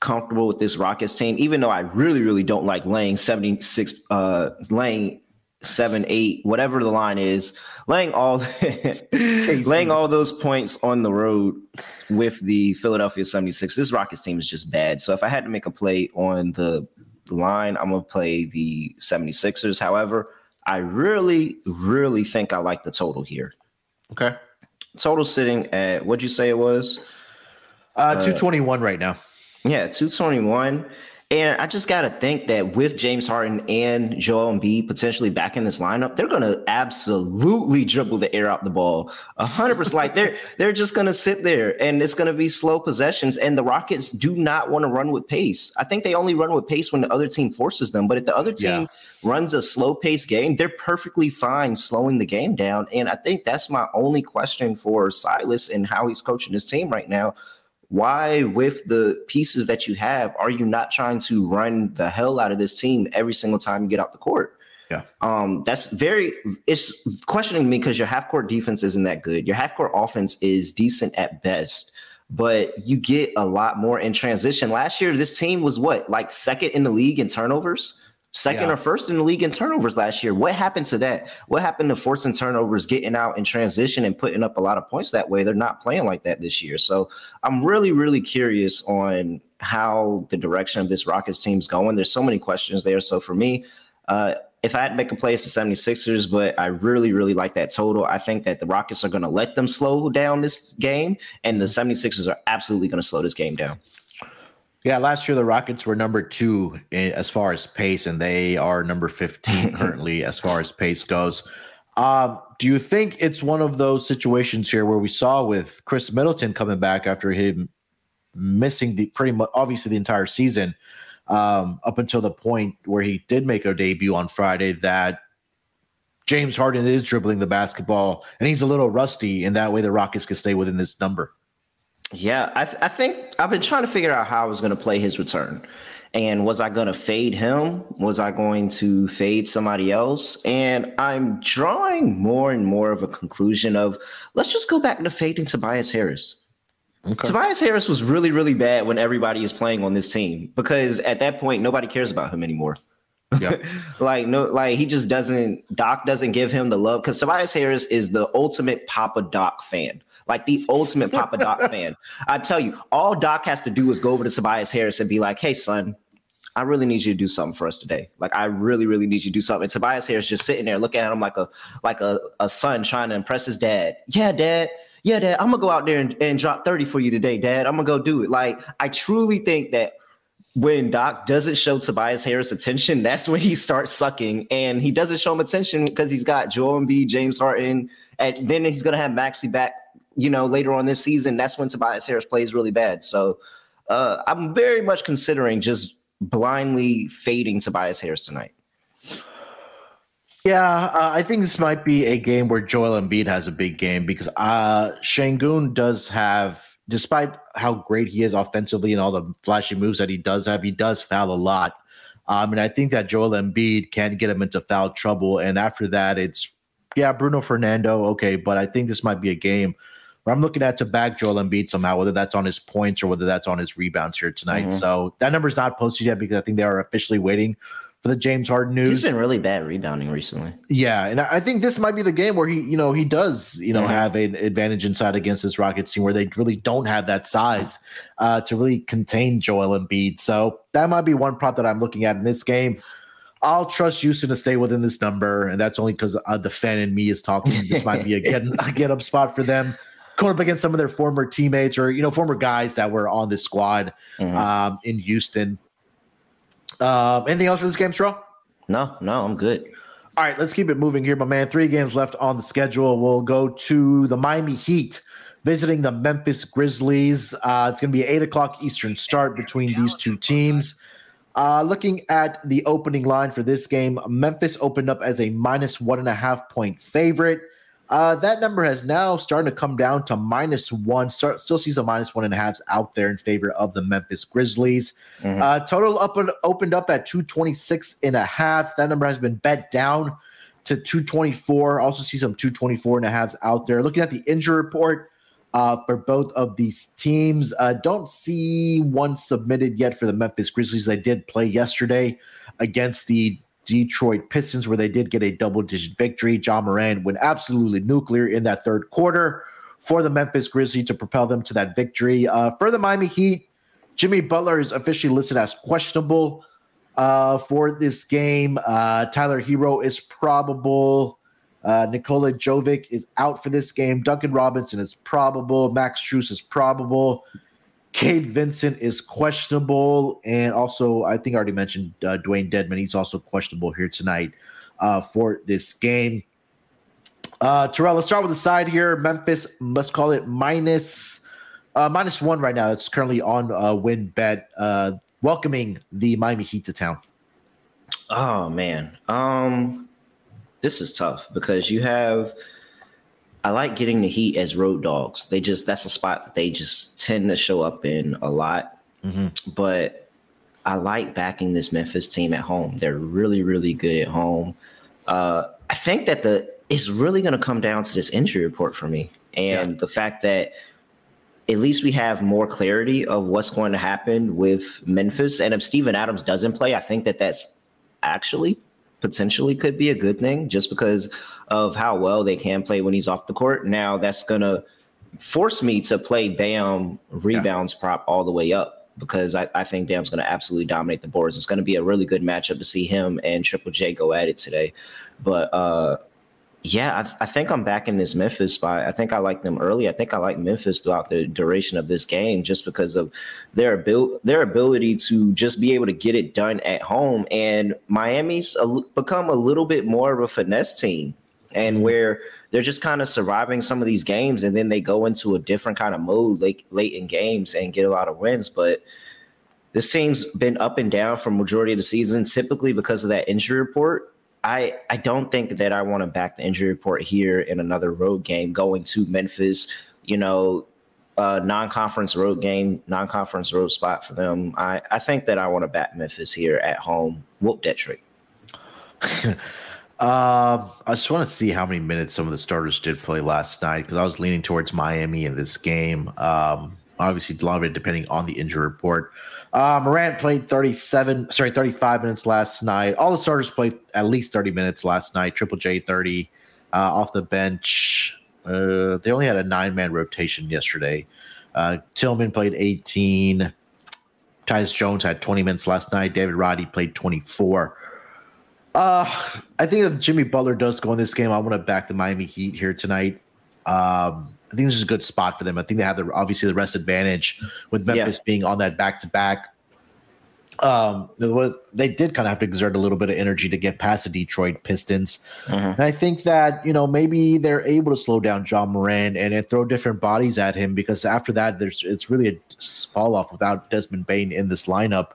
comfortable with this Rockets team, even though I really, really don't like laying seventy-six, uh, laying seven, eight, whatever the line is, laying all laying all those points on the road with the Philadelphia seventy-six. This Rockets team is just bad. So if I had to make a play on the line, I'm going to play the seventy-sixers. However, I really, really think I like the total here. Okay. Total sitting at, what'd you say it was? Uh, two twenty-one uh, right now. Yeah, two twenty-one. And I just got to think that with James Harden and Joel Embiid potentially back in this lineup, they're going to absolutely dribble the air out the ball. one hundred percent. Like, they're, they're just going to sit there, and it's going to be slow possessions. And the Rockets do not want to run with pace. I think they only run with pace when the other team forces them. But if the other team yeah. runs a slow-paced game, they're perfectly fine slowing the game down. And I think that's my only question for Silas and how he's coaching his team right now. Why, with the pieces that you have, are you not trying to run the hell out of this team every single time you get out the court? Yeah, um, that's very – it's questioning me because your half-court defense isn't that good. Your half-court offense is decent at best, but you get a lot more in transition. Last year, this team was what, like second in the league in turnovers? Second yeah. or first in the league in turnovers last year. What happened to that? What happened to forcing turnovers, getting out in transition and putting up a lot of points that way? They're not playing like that this year. So I'm really, really curious on how the direction of this Rockets team's going. There's so many questions there. So for me, uh, if I had to make a play, it's the seventy-sixers, but I really, really like that total. I think that the Rockets are going to let them slow down this game, and the seventy-sixers are absolutely going to slow this game down. Yeah, last year the Rockets were number two in, as far as pace, and they are number fifteen currently as far as pace goes. Um, do you think it's one of those situations here where we saw with Khris Middleton coming back after him missing the pretty much obviously the entire season um, up until the point where he did make a debut on Friday, that James Harden is dribbling the basketball and he's a little rusty, and that way the Rockets can stay within this number? Yeah, I, th- I think I've been trying to figure out how I was going to play his return. And was I going to fade him? Was I going to fade somebody else? And I'm drawing more and more of a conclusion of, let's just go back to fading Tobias Harris. Okay. Tobias Harris was really, really bad when everybody is playing on this team, because at that point, nobody cares about him anymore. Yeah. like no, like he just doesn't, Doc doesn't give him the love, because Tobias Harris is the ultimate Papa Doc fan. Like the ultimate Papa Doc fan. I tell you, all Doc has to do is go over to Tobias Harris and be like, hey, son, I really need you to do something for us today. Like, I really, really need you to do something. And Tobias Harris just sitting there looking at him like a like a, a son trying to impress his dad. Yeah, dad. Yeah, dad. I'm going to go out there and, and drop thirty for you today, dad. I'm going to go do it. Like, I truly think that when Doc doesn't show Tobias Harris attention, that's when he starts sucking. And he doesn't show him attention because he's got Joel Embiid, James Harden. And then he's going to have Maxey back, you know, later on this season. That's when Tobias Harris plays really bad. So uh, I'm very much considering just blindly fading Tobias Harris tonight. Yeah, uh, I think this might be a game where Joel Embiid has a big game, because uh, Şengün does have, despite how great he is offensively and all the flashy moves that he does have, he does foul a lot. Um, and I think that Joel Embiid can get him into foul trouble. And after that, it's, yeah, Bruno Fernando, okay. But I think this might be a game I'm looking at to back Joel Embiid somehow, whether that's on his points or whether that's on his rebounds here tonight. Mm-hmm. So that number's not posted yet, because I think they are officially waiting for the James Harden news. He's been really bad rebounding recently. Yeah, and I think this might be the game where he, you know, he does, you know, mm-hmm. have an advantage inside against this Rockets team, where they really don't have that size uh, to really contain Joel Embiid. So that might be one prop that I'm looking at in this game. I'll trust Houston to stay within this number, and that's only because uh, the fan in me is talking. This might be a get, a get up spot for them. Going up against some of their former teammates, or, you know, former guys that were on this squad mm-hmm. um, in Houston. Um, anything else for this game, Terrell? No, no, I'm good. All right, let's keep it moving here, my man. Three games left on the schedule. We'll go to the Miami Heat visiting the Memphis Grizzlies. Uh, it's going to be an eight o'clock Eastern start between these two teams. Uh, looking at the opening line for this game, Memphis opened up as a minus one and a half point favorite. Uh, that number has now started to come down to minus one. Start, still sees a minus one and a half out there in favor of the Memphis Grizzlies. Mm-hmm. Uh, total up and opened up at two twenty-six and a half. That number has been bet down to two twenty-four. Also see some two twenty-four and a halves out there. Looking at the injury report uh, for both of these teams, uh, don't see one submitted yet for the Memphis Grizzlies. They did play yesterday against the Detroit Pistons, where they did get a double-digit victory. John Morant went absolutely nuclear in that third quarter for the Memphis Grizzlies to propel them to that victory. Uh, for the Miami Heat, Jimmy Butler is officially listed as questionable uh, for this game. Uh, Tyler Hero is probable. Uh, Nikola Jovic is out for this game. Duncan Robinson is probable. Max Strus is probable. Cade Vincent is questionable. And also, I think I already mentioned uh, Dwayne Dedman. He's also questionable here tonight uh, for this game. Uh, Terrell, let's start with the side here. Memphis, let's call it minus, uh, minus one right now. It's currently on uh, win bet, uh, welcoming the Miami Heat to town. Oh, man. Um, this is tough because you have – I like getting the Heat as road dogs. They just, that's a spot that they just tend to show up in a lot. Mm-hmm. But I like backing this Memphis team at home. They're really, really good at home. Uh, I think that the it's really going to come down to this injury report for me and yeah. the fact that at least we have more clarity of what's going to happen with Memphis. And if Steven Adams doesn't play, I think that that's actually potentially could be a good thing just because of how well they can play when he's off the court. Now that's going to force me to play Bam rebounds yeah. prop all the way up because I, I think Bam's going to absolutely dominate the boards. It's going to be a really good matchup to see him and Triple J go at it today. But uh, yeah, I, I think I'm back in this Memphis spot. I think I like them early. I think I like Memphis throughout the duration of this game just because of their, abil- their ability to just be able to get it done at home. And Miami's a, become a little bit more of a finesse team. And where they're just kind of surviving some of these games and then they go into a different kind of mode late, late in games and get a lot of wins. But this team's been up and down for majority of the season, typically because of that injury report. I, I don't think that I want to back the injury report here in another road game going to Memphis, you know, uh, non-conference road game, non-conference road spot for them. I, I think that I want to back Memphis here at home. Whoop that trick. Uh, I just want to see how many minutes some of the starters did play last night because I was leaning towards Miami in this game. Um, obviously, a lot of it depending on the injury report. Uh, Morant played thirty-seven, sorry, thirty-five minutes last night. All the starters played at least thirty minutes last night. Triple J thirty uh, off the bench. Uh, they only had a nine-man rotation yesterday. Uh, Tillman played eighteen. Tyus Jones had twenty minutes last night. David Roddy played twenty-four. Uh, I think if Jimmy Butler does go in this game, I want to back the Miami Heat here tonight. Um, I think this is a good spot for them. I think they have the obviously the rest advantage with Memphis yeah. being on that back-to-back. Um, they did kind of have to exert a little bit of energy to get past the Detroit Pistons. Mm-hmm. And I think that, you know, maybe they're able to slow down John Moran and, and throw different bodies at him because after that, there's it's really a fall-off without Desmond Bane in this lineup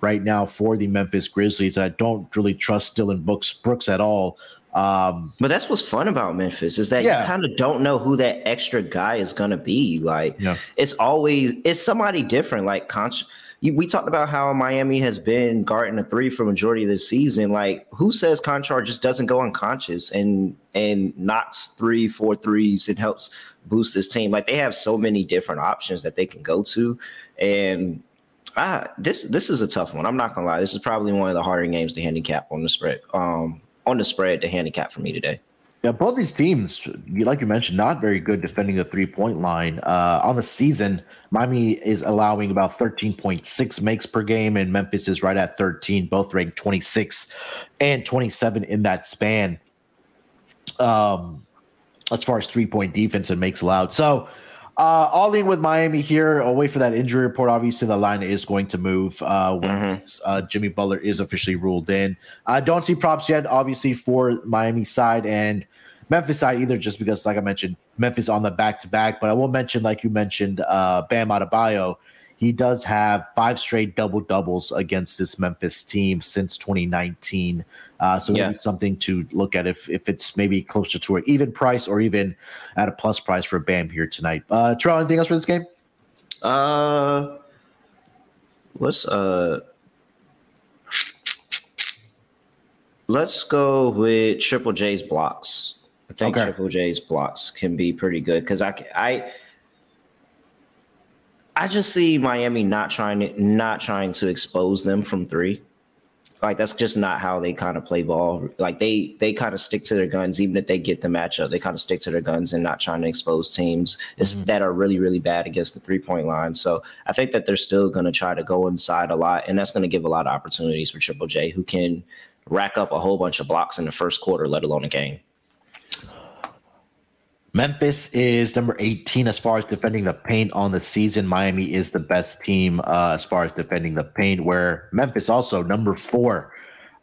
right now for the Memphis Grizzlies. I don't really trust Dylan Brooks, Brooks at all. Um, but that's what's fun about Memphis is that yeah. you kind of don't know who that extra guy is going to be. Like yeah. it's always – it's somebody different. Like cons- you, we talked about how Miami has been guarding a three for majority of the season. Like who says Conchar just doesn't go unconscious and and knocks three, four threes and helps boost this team? Like they have so many different options that they can go to. And – Ah, this this is a tough one. I'm not gonna lie. This is probably one of the harder games to handicap on the spread. Um, on the spread to handicap for me today. Yeah, both these teams, like you mentioned, not very good defending the three point line. Uh, on the season, Miami is allowing about thirteen point six makes per game, and Memphis is right at thirteen. Both ranked twenty-six and twenty-seven in that span. Um, as far as three point defense and makes allowed, so. Uh, all in with Miami here. I'll wait for that injury report. Obviously, the line is going to move uh, once mm-hmm. uh, Jimmy Butler is officially ruled in. I don't see props yet, obviously, for Miami side and Memphis side either, just because, like I mentioned, Memphis on the back-to-back. But I will mention, like you mentioned, uh, Bam Adebayo. He does have five straight double-doubles against this Memphis team since twenty nineteen. Uh, so yeah. maybe something to look at if, if it's maybe closer to an even price or even at a plus price for Bam here tonight. Uh, Terrell, anything else for this game? Uh, what's uh, Let's go with Triple J's blocks. I think okay. Triple J's blocks can be pretty good because I, I, I just see Miami not trying to, not trying to expose them from three. Like, that's just not how they kind of play ball. Like, they they kind of stick to their guns, even if they get the matchup. They kind of stick to their guns and not trying to expose teams mm-hmm. that are really, really bad against the three-point line. So I think that they're still going to try to go inside a lot, and that's going to give a lot of opportunities for Triple J, who can rack up a whole bunch of blocks in the first quarter, let alone a game. Memphis is number eighteen as far as defending the paint on the season. Miami is the best team uh, as far as defending the paint, where Memphis also number four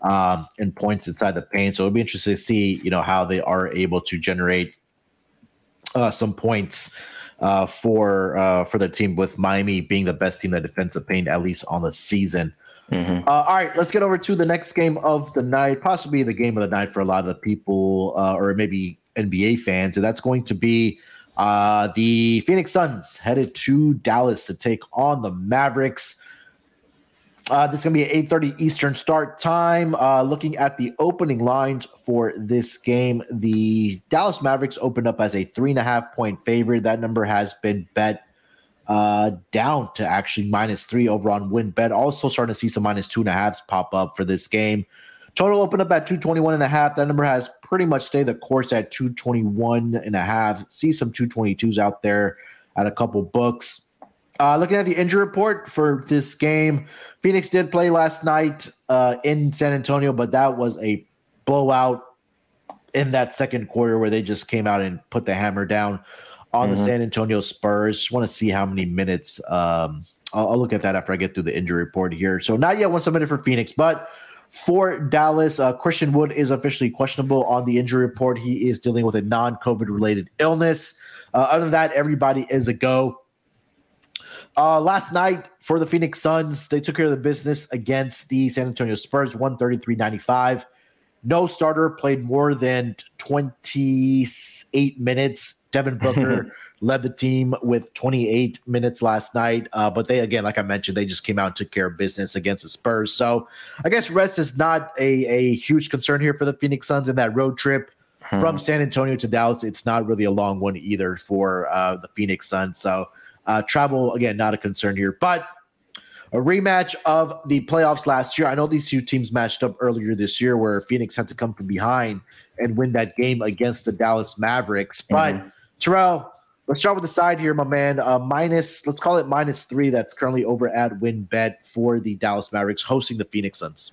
um, in points inside the paint. So it'll be interesting to see, you know, how they are able to generate uh, some points uh, for uh, for their team, with Miami being the best team that defends the paint, at least on the season. Mm-hmm. Uh, all right, let's get over to the next game of the night, possibly the game of the night for a lot of the people, uh, or maybe N B A fans, and that's going to be uh, the Phoenix Suns headed to Dallas to take on the Mavericks. Uh, this is going to be an eight thirty Eastern start time. Uh, looking at the opening lines for this game, the Dallas Mavericks opened up as a three and a half point favorite. That number has been bet uh, down to actually minus three over on WinBet. Also starting to see some minus two and a halves pop up for this game. Total opened up at two twenty-one and a half. That number has pretty much stayed the course at two twenty-one and a half. See some two twenty-twos out there at a couple books. Uh, looking at the injury report for this game, Phoenix did play last night uh, in San Antonio, but that was a blowout in that second quarter where they just came out and put the hammer down on mm-hmm. the San Antonio Spurs. Just want to see how many minutes. Um, I'll, I'll look at that after I get through the injury report here. So not yet one submitted for Phoenix, but for Dallas, uh, Christian Wood is officially questionable on the injury report. He is dealing with a non-COVID-related illness. Uh, other than that, everybody is a go. Uh, last night for the Phoenix Suns, they took care of the business against the San Antonio Spurs, one thirty-three ninety-five. No starter played more than twenty-eight minutes. Devin Booker led the team with twenty-eight minutes last night. Uh, but they, again, like I mentioned, they just came out and took care of business against the Spurs. So I guess rest is not a, a huge concern here for the Phoenix Suns in that road trip hmm. from San Antonio to Dallas. It's not really a long one either for uh, the Phoenix Suns. So uh, travel, again, not a concern here. But a rematch of the playoffs last year. I know these two teams matched up earlier this year where Phoenix had to come from behind and win that game against the Dallas Mavericks. But mm-hmm. Terrell, let's start with the side here, my man. Uh, minus, let's call it minus three. That's currently over at WinBet for the Dallas Mavericks hosting the Phoenix Suns.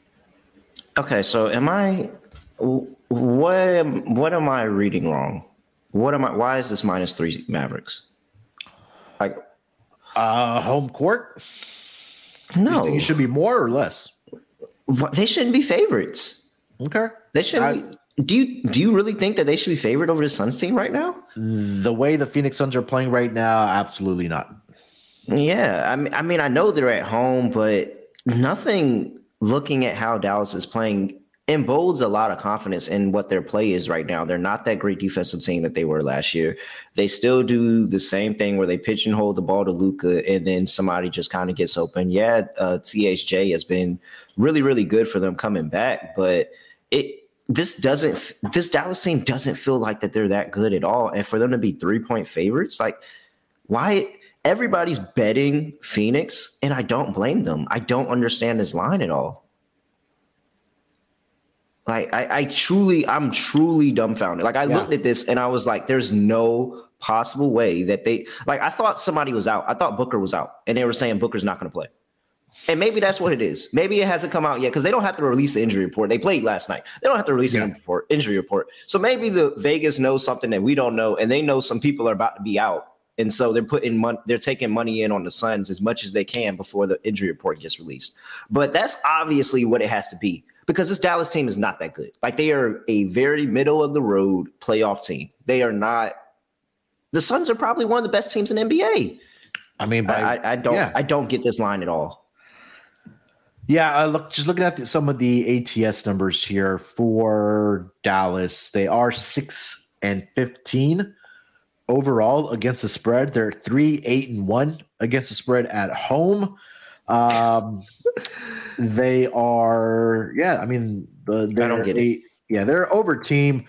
Okay, so am I? What am, what am I reading wrong? What am I? Why is this minus three Mavericks? Like, uh, home court? No, you think it should be more or less? They shouldn't be favorites. Okay, they shouldn't. I, be, Do you do you really think that they should be favored over the Suns team right now? The way the Phoenix Suns are playing right now, absolutely not. Yeah, I mean, I mean, I know they're at home, but nothing looking at how Dallas is playing emboldens a lot of confidence in what their play is right now. They're not that great defensive team that they were last year. They still do the same thing where they pigeonhole the ball to Luka and then somebody just kind of gets open. Yeah, uh, T H J has been really, really good for them coming back, but it. This doesn't. This Dallas team doesn't feel like that they're that good at all, and for them to be three-point favorites, like why everybody's betting Phoenix, and I don't blame them. I don't understand this line at all. Like I, I truly, I'm truly dumbfounded. Like I yeah. looked at this and I was like, "There's no possible way that they." Like I thought somebody was out. I thought Booker was out, and they were saying Booker's not going to play. And maybe that's what it is. Maybe it hasn't come out yet because they don't have to release the injury report. They played last night. They don't have to release yeah. an injury report. So maybe the Vegas knows something that we don't know, and they know some people are about to be out, and so they're putting mon- they're taking money in on the Suns as much as they can before the injury report gets released. But that's obviously what it has to be because this Dallas team is not that good. Like they are a very middle of the road playoff team. They are not. The Suns are probably one of the best teams in the N B A. I mean, by, I, I don't yeah. I don't get this line at all. Yeah, uh, look, just looking at the, some of the A T S numbers here for Dallas, they are six and fifteen overall against the spread. They're three, eight, and one against the spread at home. Um, they are, yeah, I mean, the, I don't get they, it. Yeah, they're over team.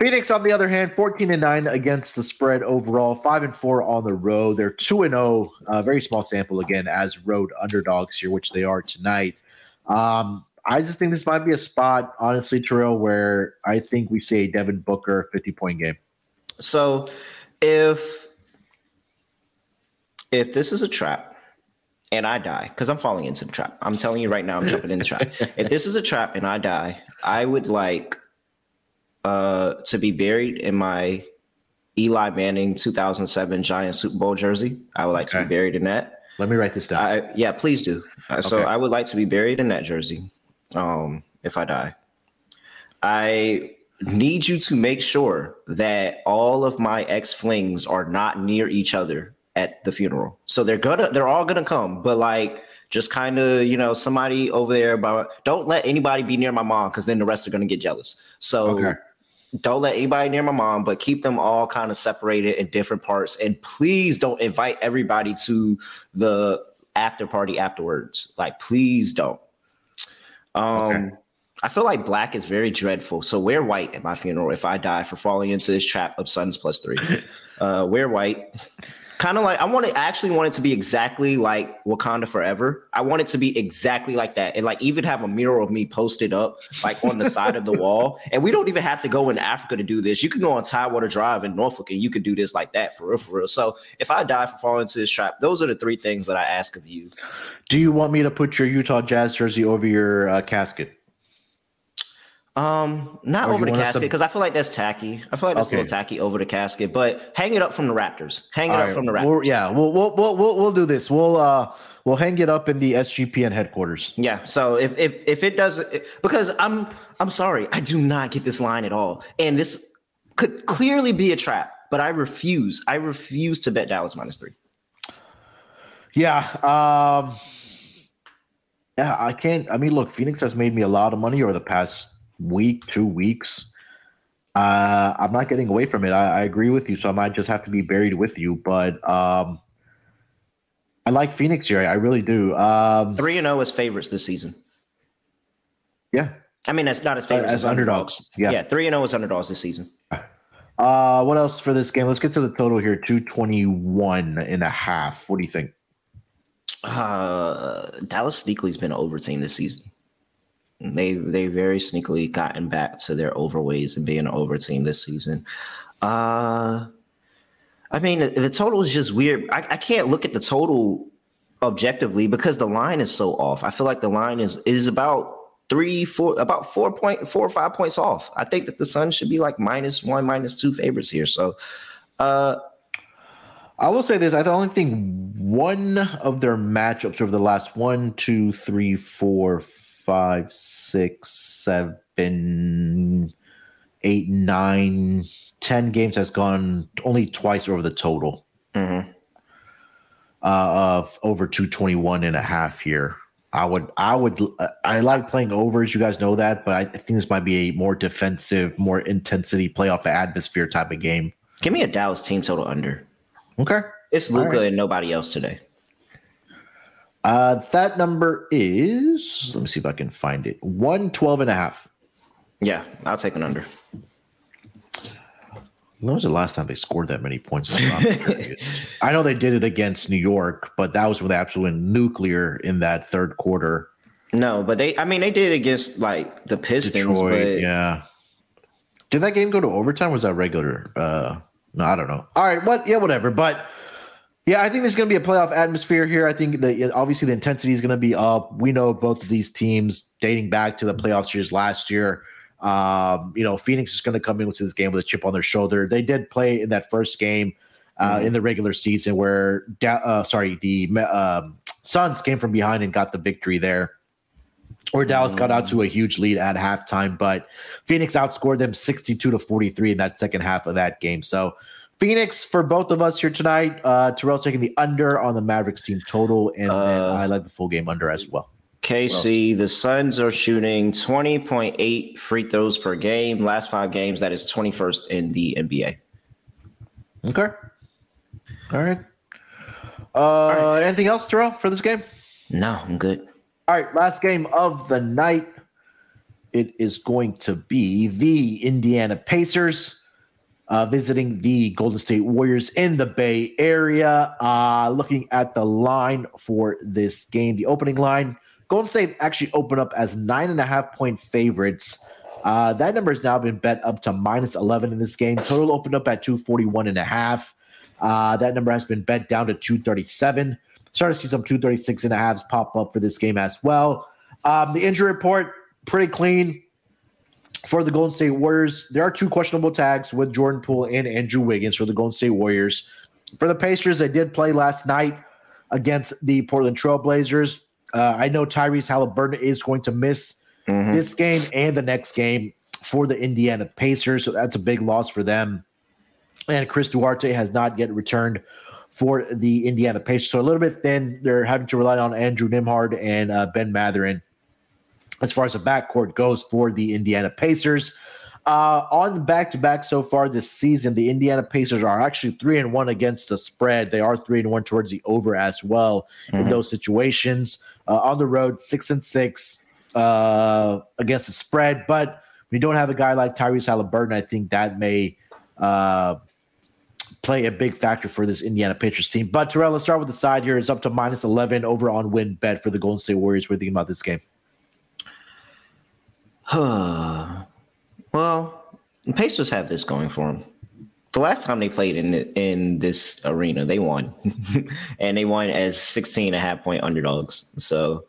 Phoenix, on the other hand, fourteen and nine against the spread overall, five and four on the road. They're two and oh, a very small sample again as road underdogs here, which they are tonight. Um, I just think this might be a spot, honestly, Terrell, where I think we see a Devin Booker fifty-point game. So if if this is a trap and I die, because I'm falling into the trap. I'm telling you right now, I'm jumping in the trap. If this is a trap and I die, I would like uh, to be buried in my Eli Manning two thousand seven Giants Super Bowl jersey. I would like okay. to be buried in that. Let me write this down. I, yeah, please do. Uh, so okay. I would like to be buried in that jersey um, if I die. I need you to make sure that all of my ex-flings are not near each other at the funeral. So they're gonna, they're all gonna come, but like just kind of, you know, somebody over there. By, don't let anybody be near my mom because then the rest are gonna get jealous. So okay. don't let anybody near my mom, but keep them all kind of separated in different parts. And please don't invite everybody to the after party afterwards. Like, please don't. Um, okay. I feel like black is very dreadful. So wear white at my funeral if I die for falling into this trap of Suns plus three. Uh, wear white. Kind of like, I want to I actually want it to be exactly like Wakanda Forever. I want it to be exactly like that. And like even have a mirror of me posted up like on the side of the wall. And we don't even have to go in Africa to do this. You can go on Tidewater Drive in Norfolk and you could do this like that for real, for real. So if I die for falling into this trap, those are the three things that I ask of you. Do you want me to put your Utah Jazz jersey over your uh, casket? Um, not over the casket because I feel like that's tacky. I feel like that's okay. a little tacky over the casket, but hang it up from the Raptors. Hang it All up right. from the Raptors. We'll, yeah, we'll, we'll we'll we'll we'll do this. We'll uh we'll hang it up in the S G P N headquarters. Yeah. So if if if it doesn't, because I'm I'm sorry, I do not get this line at all, and this could clearly be a trap. But I refuse. I refuse to bet Dallas minus three. Yeah. Um. Yeah, I can't. I mean, look, Phoenix has made me a lot of money over the past week, two weeks. Uh, I'm not getting away from it. I, I agree with you, so I might just have to be buried with you. But um, I like Phoenix here. I really do. Um, three and zero as favorites this season. Yeah, I mean that's not as favorites uh, as, as underdogs. underdogs. Yeah, yeah, three and zero as underdogs this season. Uh, what else for this game? Let's get to the total here. two twenty-one and a half. What do you think? Uh, Dallas sneakily been an over team this season. They they very sneakily gotten back to their overways and being an over team this season. Uh, I mean, the, the total is just weird. I, I can't look at the total objectively because the line is so off. I feel like the line is is about three, four, about four point four or five points off. I think that the Suns should be like minus one, minus two favorites here. So, uh, I will say this: I only think one of their matchups over the last one, two, three, four, five, Five, six, seven, eight, nine, ten games has gone only twice over the total mm-hmm. uh, of over two twenty-one and a half here. I would, I would, uh, I like playing overs. You guys know that, but I think this might be a more defensive, more intensity playoff atmosphere type of game. Give me a Dallas team total under. Okay, it's Luka right. and nobody else today. Uh, that number is, let me see if I can find it, one twelve and a half. Yeah, I'll take an under. When was the last time they scored that many points? I know they did it against New York, but that was with absolute nuclear in that third quarter. No, but they, I mean, they did it against like the Pistons. Detroit, but... yeah. Did that game go to overtime? Or was that regular? Uh, no, I don't know. All right, what? Yeah, whatever. But yeah, I think there's going to be a playoff atmosphere here. I think that obviously the intensity is going to be up. We know both of these teams dating back to the playoff series last year. Um, you know, Phoenix is going to come into this game with a chip on their shoulder. They did play in that first game uh, mm-hmm. in the regular season where, uh, sorry, the uh, Suns came from behind and got the victory there. Or Dallas mm-hmm. got out to a huge lead at halftime, but Phoenix outscored them sixty-two to forty-three in that second half of that game. So, Phoenix for both of us here tonight. Uh, Terrell's taking the under on the Mavericks team total, and, uh, and I like the full game under as well. K C, the Suns are shooting twenty point eight free throws per game. Last five games, that is twenty-first in the N B A. Okay. All right. Uh, All right. Anything else, Terrell, for this game? No, I'm good. All right, last game of the night. It is going to be the Indiana Pacers uh, visiting the Golden State Warriors in the Bay Area. Uh, looking at the line for this game, the opening line, Golden State actually opened up as nine and a half point favorites. Uh, that number has now been bet up to minus eleven in this game. Total opened up at two forty-one and a half. Uh, that number has been bet down to two thirty-seven. Started to see some two thirty-six and a halves pop up for this game as well. Um, the injury report, pretty clean for the Golden State Warriors. There are two questionable tags with Jordan Poole and Andrew Wiggins for the Golden State Warriors. For the Pacers, they did play last night against the Portland Trail Blazers. Uh, I know Tyrese Halliburton is going to miss mm-hmm. this game and the next game for the Indiana Pacers, so that's a big loss for them. And Chris Duarte has not yet returned for the Indiana Pacers, so a little bit thin. They're having to rely on Andrew Nembhard and uh, Ben Mathurin as far as the backcourt goes for the Indiana Pacers. Uh, on the back-to-back so far this season, the Indiana Pacers are actually three and one against the spread. They are three and one towards the over as well mm-hmm. in those situations. Uh, on the road, six and six uh, against the spread. But we don't have a guy like Tyrese Halliburton. I think that may uh, play a big factor for this Indiana Pacers team. But Terrell, let's start with the side here. It's up to minus eleven over on win bet for the Golden State Warriors. What are you thinking about this game? Huh. Well, the Pacers have this going for them. The last time they played in the, in this arena, they won. And they won as sixteen and a half point underdogs. So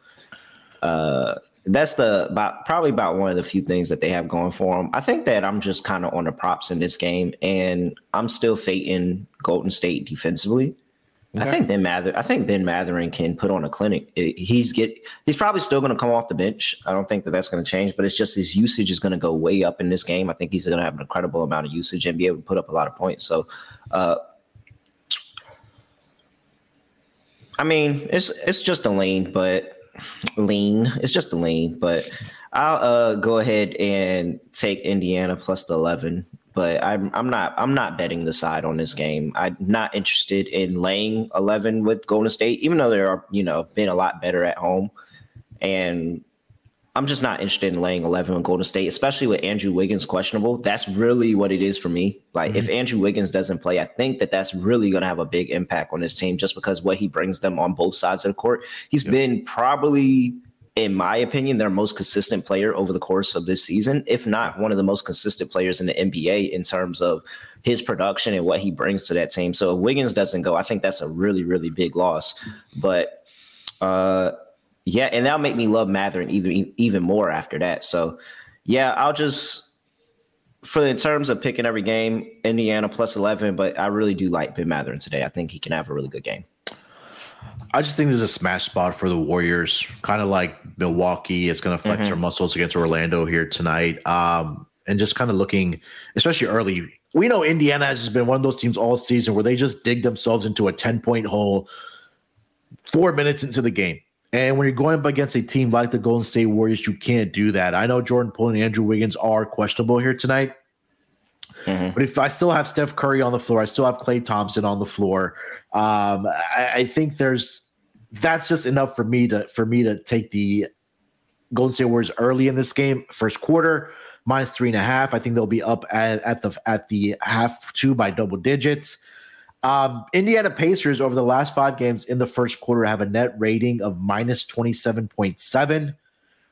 uh, that's the about, probably about one of the few things that they have going for them. I think that I'm just kind of on the props in this game, and I'm still fading Golden State defensively. Okay. I think Ben Mather. I think Ben Mathurin can put on a clinic. He's get. He's probably still going to come off the bench. I don't think that that's going to change. But it's just his usage is going to go way up in this game. I think he's going to have an incredible amount of usage and be able to put up a lot of points. So, uh, I mean, it's it's just a lean, but lean. It's just a lean, but I'll uh, go ahead and take Indiana plus the eleven. But I'm I'm not I'm not betting the side on this game. I'm not interested in laying eleven with Golden State, even though they are, you know, been a lot better at home. And I'm just not interested in laying eleven on Golden State, especially with Andrew Wiggins questionable. That's really what it is for me. Like mm-hmm. if Andrew Wiggins doesn't play, I think that that's really going to have a big impact on this team just because what he brings them on both sides of the court. He's yeah. been probably, in my opinion, their most consistent player over the course of this season, if not one of the most consistent players in the N B A in terms of his production and what he brings to that team. So if Wiggins doesn't go, I think that's a really, really big loss. But uh, yeah, and that'll make me love Mathurin either, even more after that. So yeah, I'll just, for in terms of picking every game, Indiana plus eleven, but I really do like Ben Mathurin today. I think he can have a really good game. I just think this is a smash spot for the Warriors, kind of like Milwaukee. It's going to flex mm-hmm. their muscles against Orlando here tonight. Um, and just kind of looking, especially early, we know Indiana has just been one of those teams all season where they just dig themselves into a ten-point hole four minutes into the game. And when you're going up against a team like the Golden State Warriors, you can't do that. I know Jordan Poole and Andrew Wiggins are questionable here tonight. Mm-hmm. But if I still have Steph Curry on the floor, I still have Klay Thompson on the floor. Um, I, I think there's that's just enough for me to for me to take the Golden State Warriors early in this game. First quarter minus three and a half. I think they'll be up at, at the at the half two by double digits. Um, Indiana Pacers over the last five games in the first quarter have a net rating of minus twenty seven point seven.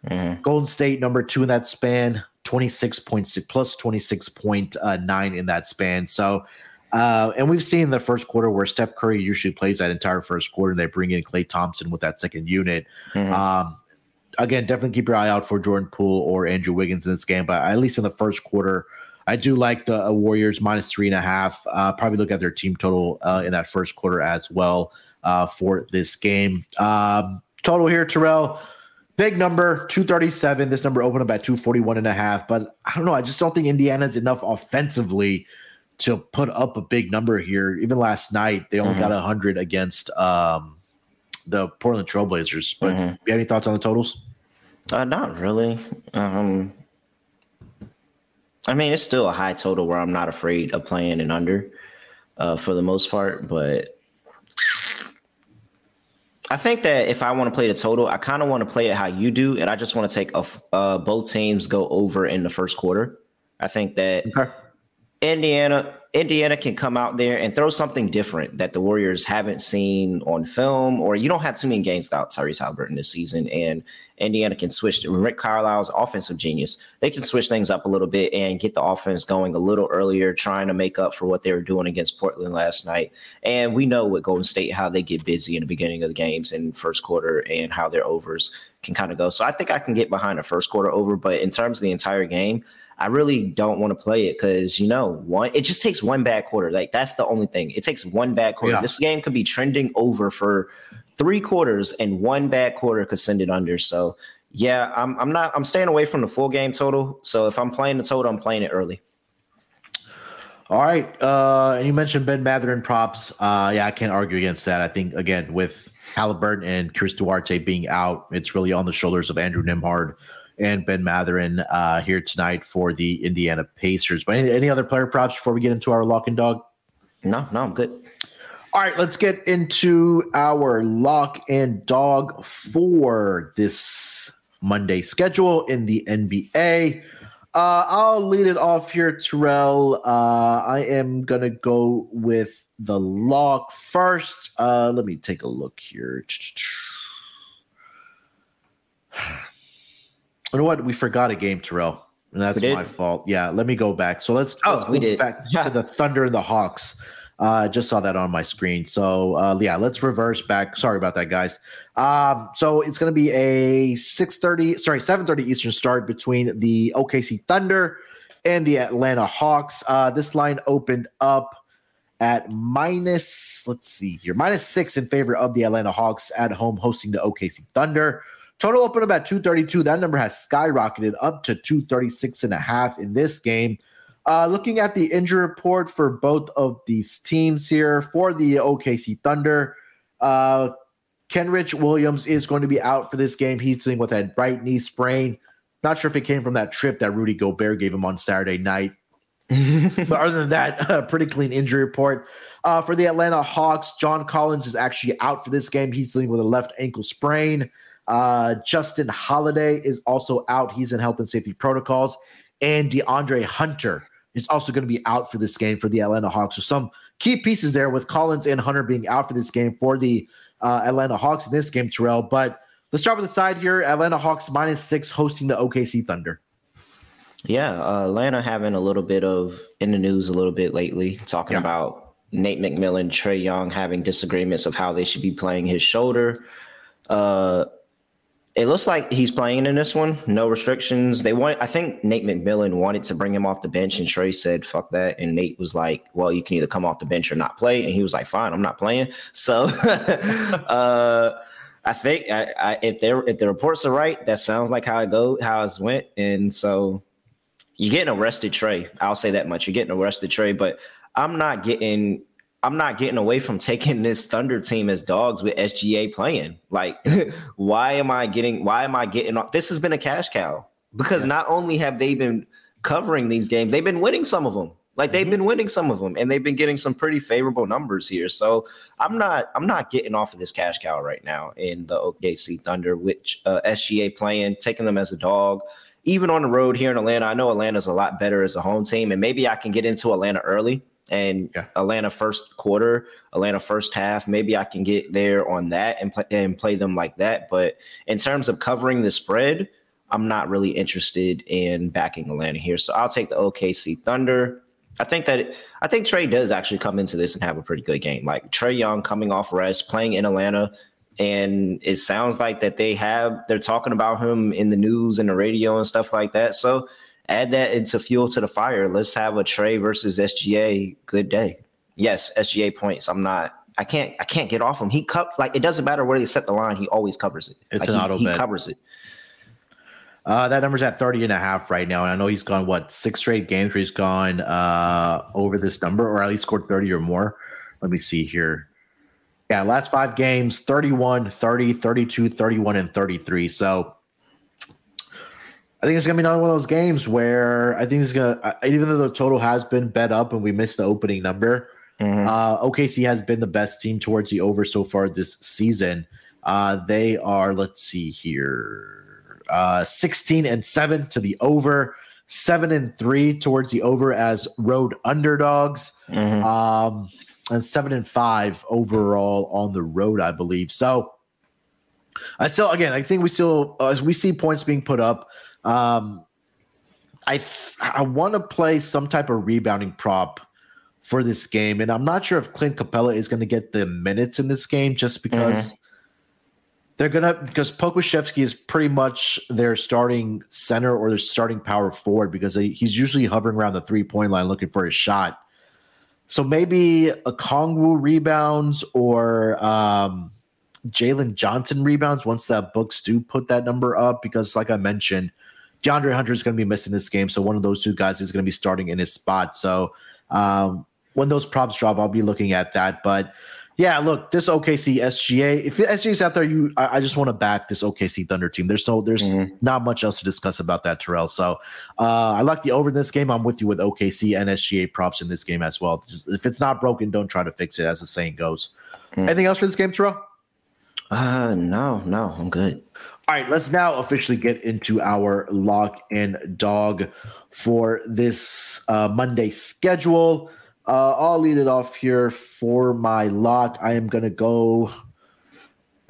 Mm-hmm. Golden State number two in that span. twenty-six point six plus twenty-six point nine in that span. So, uh, and we've seen the first quarter where Steph Curry usually plays that entire first quarter and they bring in Klay Thompson with that second unit. Mm-hmm. Um, again, definitely keep your eye out for Jordan Poole or Andrew Wiggins in this game, but at least in the first quarter, I do like the uh, Warriors minus three and a half. Uh, probably look at their team total uh, in that first quarter as well uh, for this game. Um, total here, Terrell. Big number, two thirty-seven. This number opened up at two forty-one and a half. But I don't know. I just don't think Indiana's enough offensively to put up a big number here. Even last night, they only mm-hmm. got one hundred against um, the Portland Trailblazers. But mm-hmm. you have any thoughts on the totals? Uh, not really. Um, I mean, it's still a high total where I'm not afraid of playing an under uh, for the most part. But I think that if I want to play the total, I kind of want to play it how you do, and I just want to take a, uh, both teams go over in the first quarter. I think that okay. Indiana Indiana can come out there and throw something different that the Warriors haven't seen on film, or you don't have too many games without Tyrese Halliburton this season, and Indiana can switch. Rick Carlisle's offensive genius. They can switch things up a little bit and get the offense going a little earlier, trying to make up for what they were doing against Portland last night. And we know with Golden State how they get busy in the beginning of the games and first quarter and how their overs can kind of go. So I think I can get behind a first quarter over, but in terms of the entire game, I really don't want to play it because, you know, one it just takes one bad quarter. Like, that's the only thing. It takes one bad quarter. Yeah. This game could be trending over for three quarters, and one bad quarter could send it under. So, yeah, I'm I'm not I'm staying away from the full game total. So if I'm playing the total, I'm playing it early. All right. Uh, and you mentioned Ben Mathurin props. Uh, yeah, I can't argue against that. I think, again, with Halliburton and Chris Duarte being out, it's really on the shoulders of Andrew Nembhard and Ben Mathurin uh, here tonight for the Indiana Pacers. But any, any other player props before we get into our lock and dog? No, no, I'm good. All right, let's get into our lock and dog for this Monday schedule in the N B A. Uh, I'll lead it off here, Terrell. Uh, I am going to go with the lock first. Uh, let me take a look here. You know what? We forgot a game, Terrell, and that's my fault. Yeah, let me go back. So let's, oh, let's we did. back yeah. to the Thunder and the Hawks. I uh, just saw that on my screen. So, uh, yeah, let's reverse back. Sorry about that, guys. Um, so it's going to be a six thirty, sorry, seven thirty Eastern start between the O K C Thunder and the Atlanta Hawks. Uh, this line opened up at minus, let's see here, minus six in favor of the Atlanta Hawks at home hosting the O K C Thunder. Total opened up at two thirty-two. That number has skyrocketed up to two thirty-six and a half in this game. Uh, looking at the injury report for both of these teams here, for the O K C Thunder, uh, Kenrich Williams is going to be out for this game. He's dealing with a right knee sprain. Not sure if it came from that trip that Rudy Gobert gave him on Saturday night. But other than that, a pretty clean injury report. Uh, for the Atlanta Hawks, John Collins is actually out for this game. He's dealing with a left ankle sprain. Uh, Justin Holiday is also out. He's in health and safety protocols. And DeAndre Hunter is also going to be out for this game for the Atlanta Hawks. So some key pieces there with Collins and Hunter being out for this game for the uh, Atlanta Hawks in this game, Terrell. But let's start with the side here. Atlanta Hawks minus six hosting the O K C Thunder. Yeah, uh, Atlanta having a little bit of in the news a little bit lately, talking yeah. about Nate McMillan, Trae Young having disagreements of how they should be playing his shoulder. Uh It looks like he's playing in this one. No restrictions. They want. I think Nate McMillan wanted to bring him off the bench, and Trey said, fuck that. And Nate was like, well, you can either come off the bench or not play. And he was like, fine, I'm not playing. So uh, I think I, I, if, if the reports are right, that sounds like how it go, how it went. And so you're getting arrested, Trey. I'll say that much. You're getting arrested, Trey. But I'm not getting – I'm not getting away from taking this Thunder team as dogs with S G A playing. Like, why am I getting, why am I getting, this has been a cash cow because yeah. not only have they been covering these games, they've been winning some of them. Like they've mm-hmm. been winning some of them and they've been getting some pretty favorable numbers here. So I'm not, I'm not getting off of this cash cow right now in the O K C Thunder, which uh, S G A playing, taking them as a dog. Even on the road here in Atlanta, I know Atlanta's a lot better as a home team and maybe I can get into Atlanta early. And yeah. Atlanta first quarter, Atlanta first half, maybe I can get there on that and play, and play them like that. But in terms of covering the spread, I'm not really interested in backing Atlanta here. So I'll take the O K C Thunder. I think that it, I think Trey does actually come into this and have a pretty good game. Like Trey Young coming off rest, playing in Atlanta. And it sounds like that they have they're talking about him in the news and the radio and stuff like that. So add that into fuel to the fire. Let's have a Trey versus S G A good day. Yes, S G A points. I'm not. I can't. I can't get off him. He cup like it doesn't matter where they set the line. He always covers it. It's like an he, auto he bet. He covers it. Uh, that number's at thirty and a half right now, and I know he's gone what six straight games where he's gone uh, over this number, or at least scored thirty or more. Let me see here. Yeah, last five games: thirty-one, thirty, thirty-two, thirty-one, and thirty-three. So. I think it's going to be another one of those games where I think it's going to, even though the total has been bet up and we missed the opening number, mm-hmm. uh, O K C has been the best team towards the over so far this season. Uh, they are, let's see here, uh, sixteen and seven to the over, seven and three towards the over as road underdogs, mm-hmm. um, and seven and five overall on the road, I believe. So I still, again, I think we still, uh, we see points being put up. Um, I th- I want to play some type of rebounding prop for this game, and I'm not sure if Clint Capella is going to get the minutes in this game, just because mm-hmm. they're gonna because Pokuševski is pretty much their starting center or their starting power forward, because they, he's usually hovering around the three point line looking for his shot. So maybe a Kongwu rebounds or um, Jalen Johnson rebounds once that books do put that number up, because like I mentioned, DeAndre Hunter is going to be missing this game, so one of those two guys is going to be starting in his spot. So um, when those props drop, I'll be looking at that. But yeah, look, this O K C S G A. If S G A's out there, you, I, I just want to back this O K C Thunder team. There's no, there's mm-hmm. not much else to discuss about that, Terrell. So uh, I like the over in this game. I'm with you with O K C and S G A props in this game as well. Just, if it's not broken, don't try to fix it, as the saying goes. Mm. Anything else for this game, Terrell? Uh, no, no, I'm good. All right, let's now officially get into our lock and dog for this uh, Monday schedule. Uh, I'll lead it off here for my lock. I am going to go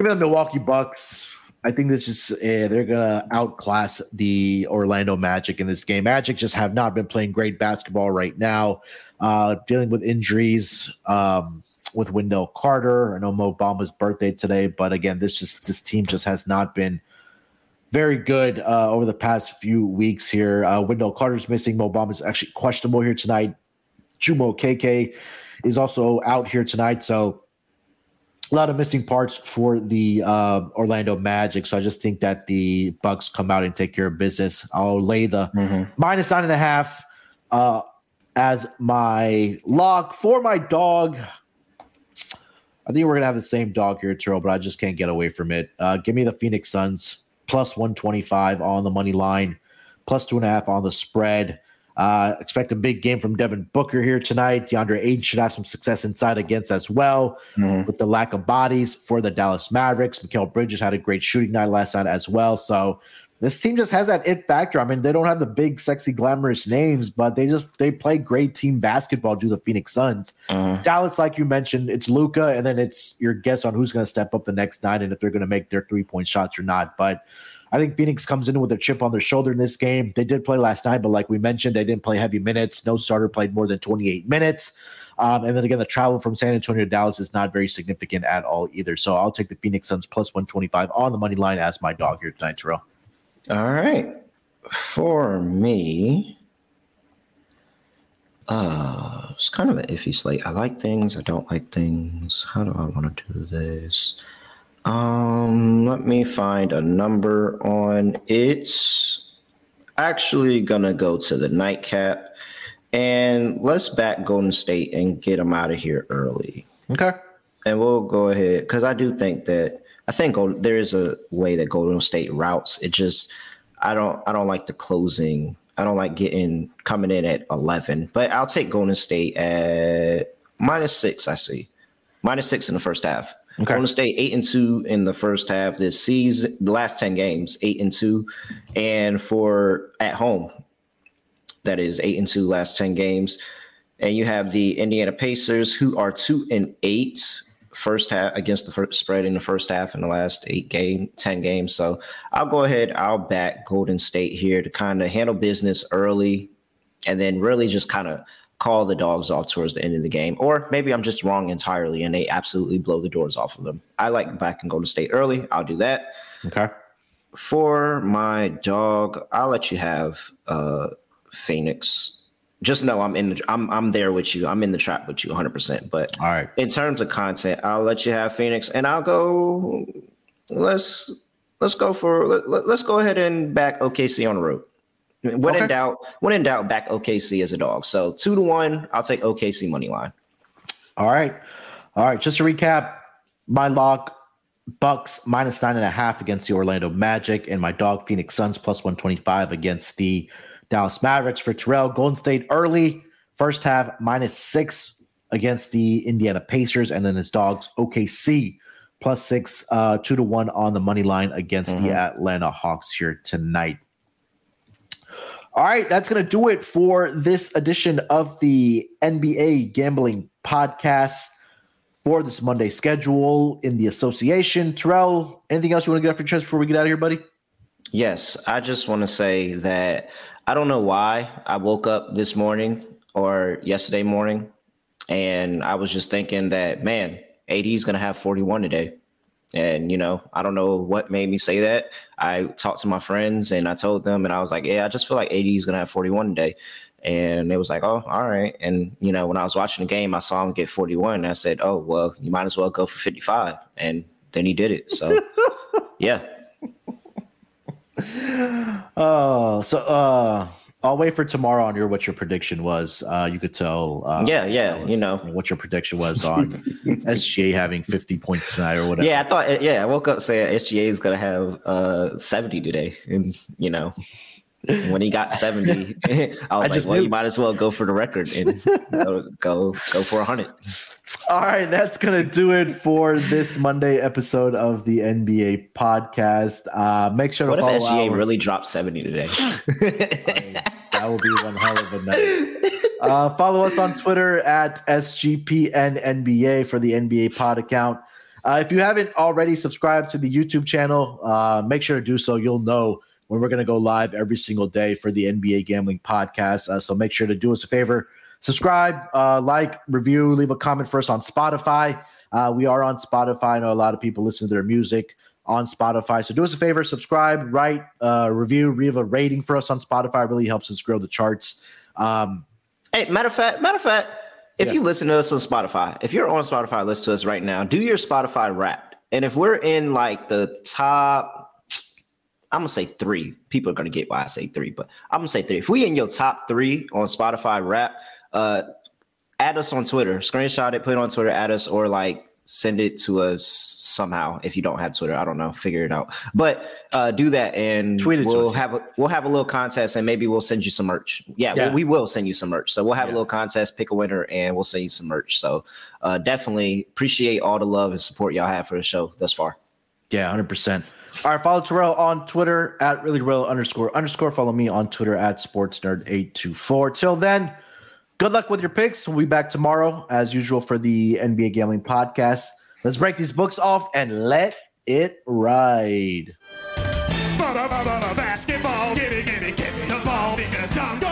give the Milwaukee Bucks. I think this is uh, they're going to outclass the Orlando Magic in this game. Magic just have not been playing great basketball right now, uh, dealing with injuries. Um, with Wendell Carter. I know Mo Bamba's birthday today, but again, this just this team just has not been very good uh, over the past few weeks here. Uh, Wendell Carter's missing. Mo Bamba's actually questionable here tonight. Jumo K K is also out here tonight, so a lot of missing parts for the uh, Orlando Magic. So I just think that the Bucks come out and take care of business. I'll lay the mm-hmm. minus nine and a half uh, as my lock. For my dog, I think we're going to have the same dog here, Terrell, but I just can't get away from it. Uh, give me the Phoenix Suns, plus one twenty-five on the money line, plus two and a half on the spread. Uh, expect a big game from Devin Booker here tonight. DeAndre Ayton should have some success inside against as well, mm-hmm. with the lack of bodies for the Dallas Mavericks. Mikal Bridges had a great shooting night last night as well. So this team just has that it factor. I mean, they don't have the big, sexy, glamorous names, but they just they play great team basketball, do the Phoenix Suns. Uh-huh. Dallas, like you mentioned, it's Luka, and then it's your guess on who's going to step up the next night and if they're going to make their three-point shots or not. But I think Phoenix comes in with a chip on their shoulder in this game. They did play last night, but like we mentioned, they didn't play heavy minutes. No starter played more than twenty-eight minutes. Um, and then again, the travel from San Antonio to Dallas is not very significant at all either. So I'll take the Phoenix Suns plus one twenty-five on the money line as my dog here tonight, Terrell. All right, for me, uh, it's kind of an iffy slate. I like things, I don't like things. How do I want to do this? Um, let me find a number on it's actually gonna go to the nightcap, and let's back Golden State and get them out of here early. Okay, and we'll go ahead because I do think that. I think there is a way that Golden State routes. It just, I don't, I don't like the closing. I don't like getting coming in at eleven. But I'll take Golden State at minus six. I see minus six in the first half. Okay. Golden State eight and two in the first half this season. The last ten games, eight and two, and for at home, that is eight and two last ten games. And you have the Indiana Pacers, who are two and eight. First half against the first spread in the first half in the last eight game, ten games. So I'll go ahead. I'll back Golden State here to kind of handle business early and then really just kind of call the dogs off towards the end of the game. Or maybe I'm just wrong entirely and they absolutely blow the doors off of them. I like backing Golden State early. I'll do that. Okay. For my dog, I'll let you have uh, Phoenix. Just know I'm in. The, I'm I'm there with you. I'm in the trap with you, one hundred percent. But all right. In terms of content, I'll let you have Phoenix, and I'll go. Let's let's go for let, let's go ahead and back O K C on the road. When okay. in doubt, when in doubt, back O K C as a dog. So two to one, I'll take O K C money line. All right, all right. Just to recap, my lock. Bucks minus nine and a half against the Orlando Magic, and my dog Phoenix Suns plus one twenty-five against the Dallas Mavericks. For Terrell, Golden State early, first half minus six against the Indiana Pacers, and then his dogs O K C plus six, uh, two to one on the money line against mm-hmm. the Atlanta Hawks here tonight. All right, that's going to do it for this edition of the N B A Gambling Podcast for this Monday schedule in the association. Terrell, anything else you want to get off your chest before we get out of here, buddy? Yes, I just want to say that I don't know why I woke up this morning or yesterday morning, and I was just thinking that, man, A D is going to have forty-one today. And, you know, I don't know what made me say that. I talked to my friends and I told them, and I was like, yeah, I just feel like A D is going to have forty-one today. And it was like, oh, all right. And, you know, when I was watching the game, I saw him get forty-one. And I said, oh, well, you might as well go for fifty-five. And then he did it. So, yeah. Oh, so uh, I'll wait for tomorrow on your what your prediction was. Uh, you could tell. Uh, yeah, yeah. You know what your prediction was on S G A having fifty points tonight or whatever. Yeah, I thought. Yeah, I woke up saying S G A is going to have uh, seventy today. And, you know. When he got seventy, I was I like, well, knew. You might as well go for the record and go, go go for one hundred. All right, that's going to do it for this Monday episode of the N B A podcast. Uh, make sure what to follow. What if S G A our... really dropped seventy today? I, that will be one hell of a night. Uh, follow us on Twitter at S G P N N B A for the N B A pod account. Uh, if you haven't already subscribed to the YouTube channel, uh, make sure to do so. You'll know when we're going to go live every single day for the N B A Gambling Podcast. Uh, so make sure to do us a favor. Subscribe, uh, like, review, leave a comment for us on Spotify. Uh, we are on Spotify. I know a lot of people listen to their music on Spotify. So do us a favor. Subscribe, write, uh, review, leave a rating for us on Spotify. It really helps us grow the charts. Um, hey, matter of fact, matter of fact, if yeah. you listen to us on Spotify, if you're on Spotify, listen to us right now. Do your Spotify Wrapped. And if we're in like the top – I'm going to say three. People are going to get why I say three, but I'm going to say three. If we in your top three on Spotify Wrap, uh, add us on Twitter. Screenshot it, put it on Twitter, add us, or like send it to us somehow. If you don't have Twitter, I don't know. Figure it out. But uh, do that, and tweet it we'll to us. have a, we'll have a little contest, and maybe we'll send you some merch. Yeah, yeah. We, we will send you some merch. So we'll have yeah. a little contest, pick a winner, and we'll send you some merch. So uh, definitely appreciate all the love and support y'all have for the show thus far. Yeah, one hundred percent. All right, follow Terrell on Twitter at reallyterrell underscore underscore. Follow me on Twitter at sportsnerd eight two four. Till then, good luck with your picks. We'll be back tomorrow, as usual, for the N B A Gambling Podcast. Let's break these books off and let it ride. Basketball, give me, give me, give me the ball because I'm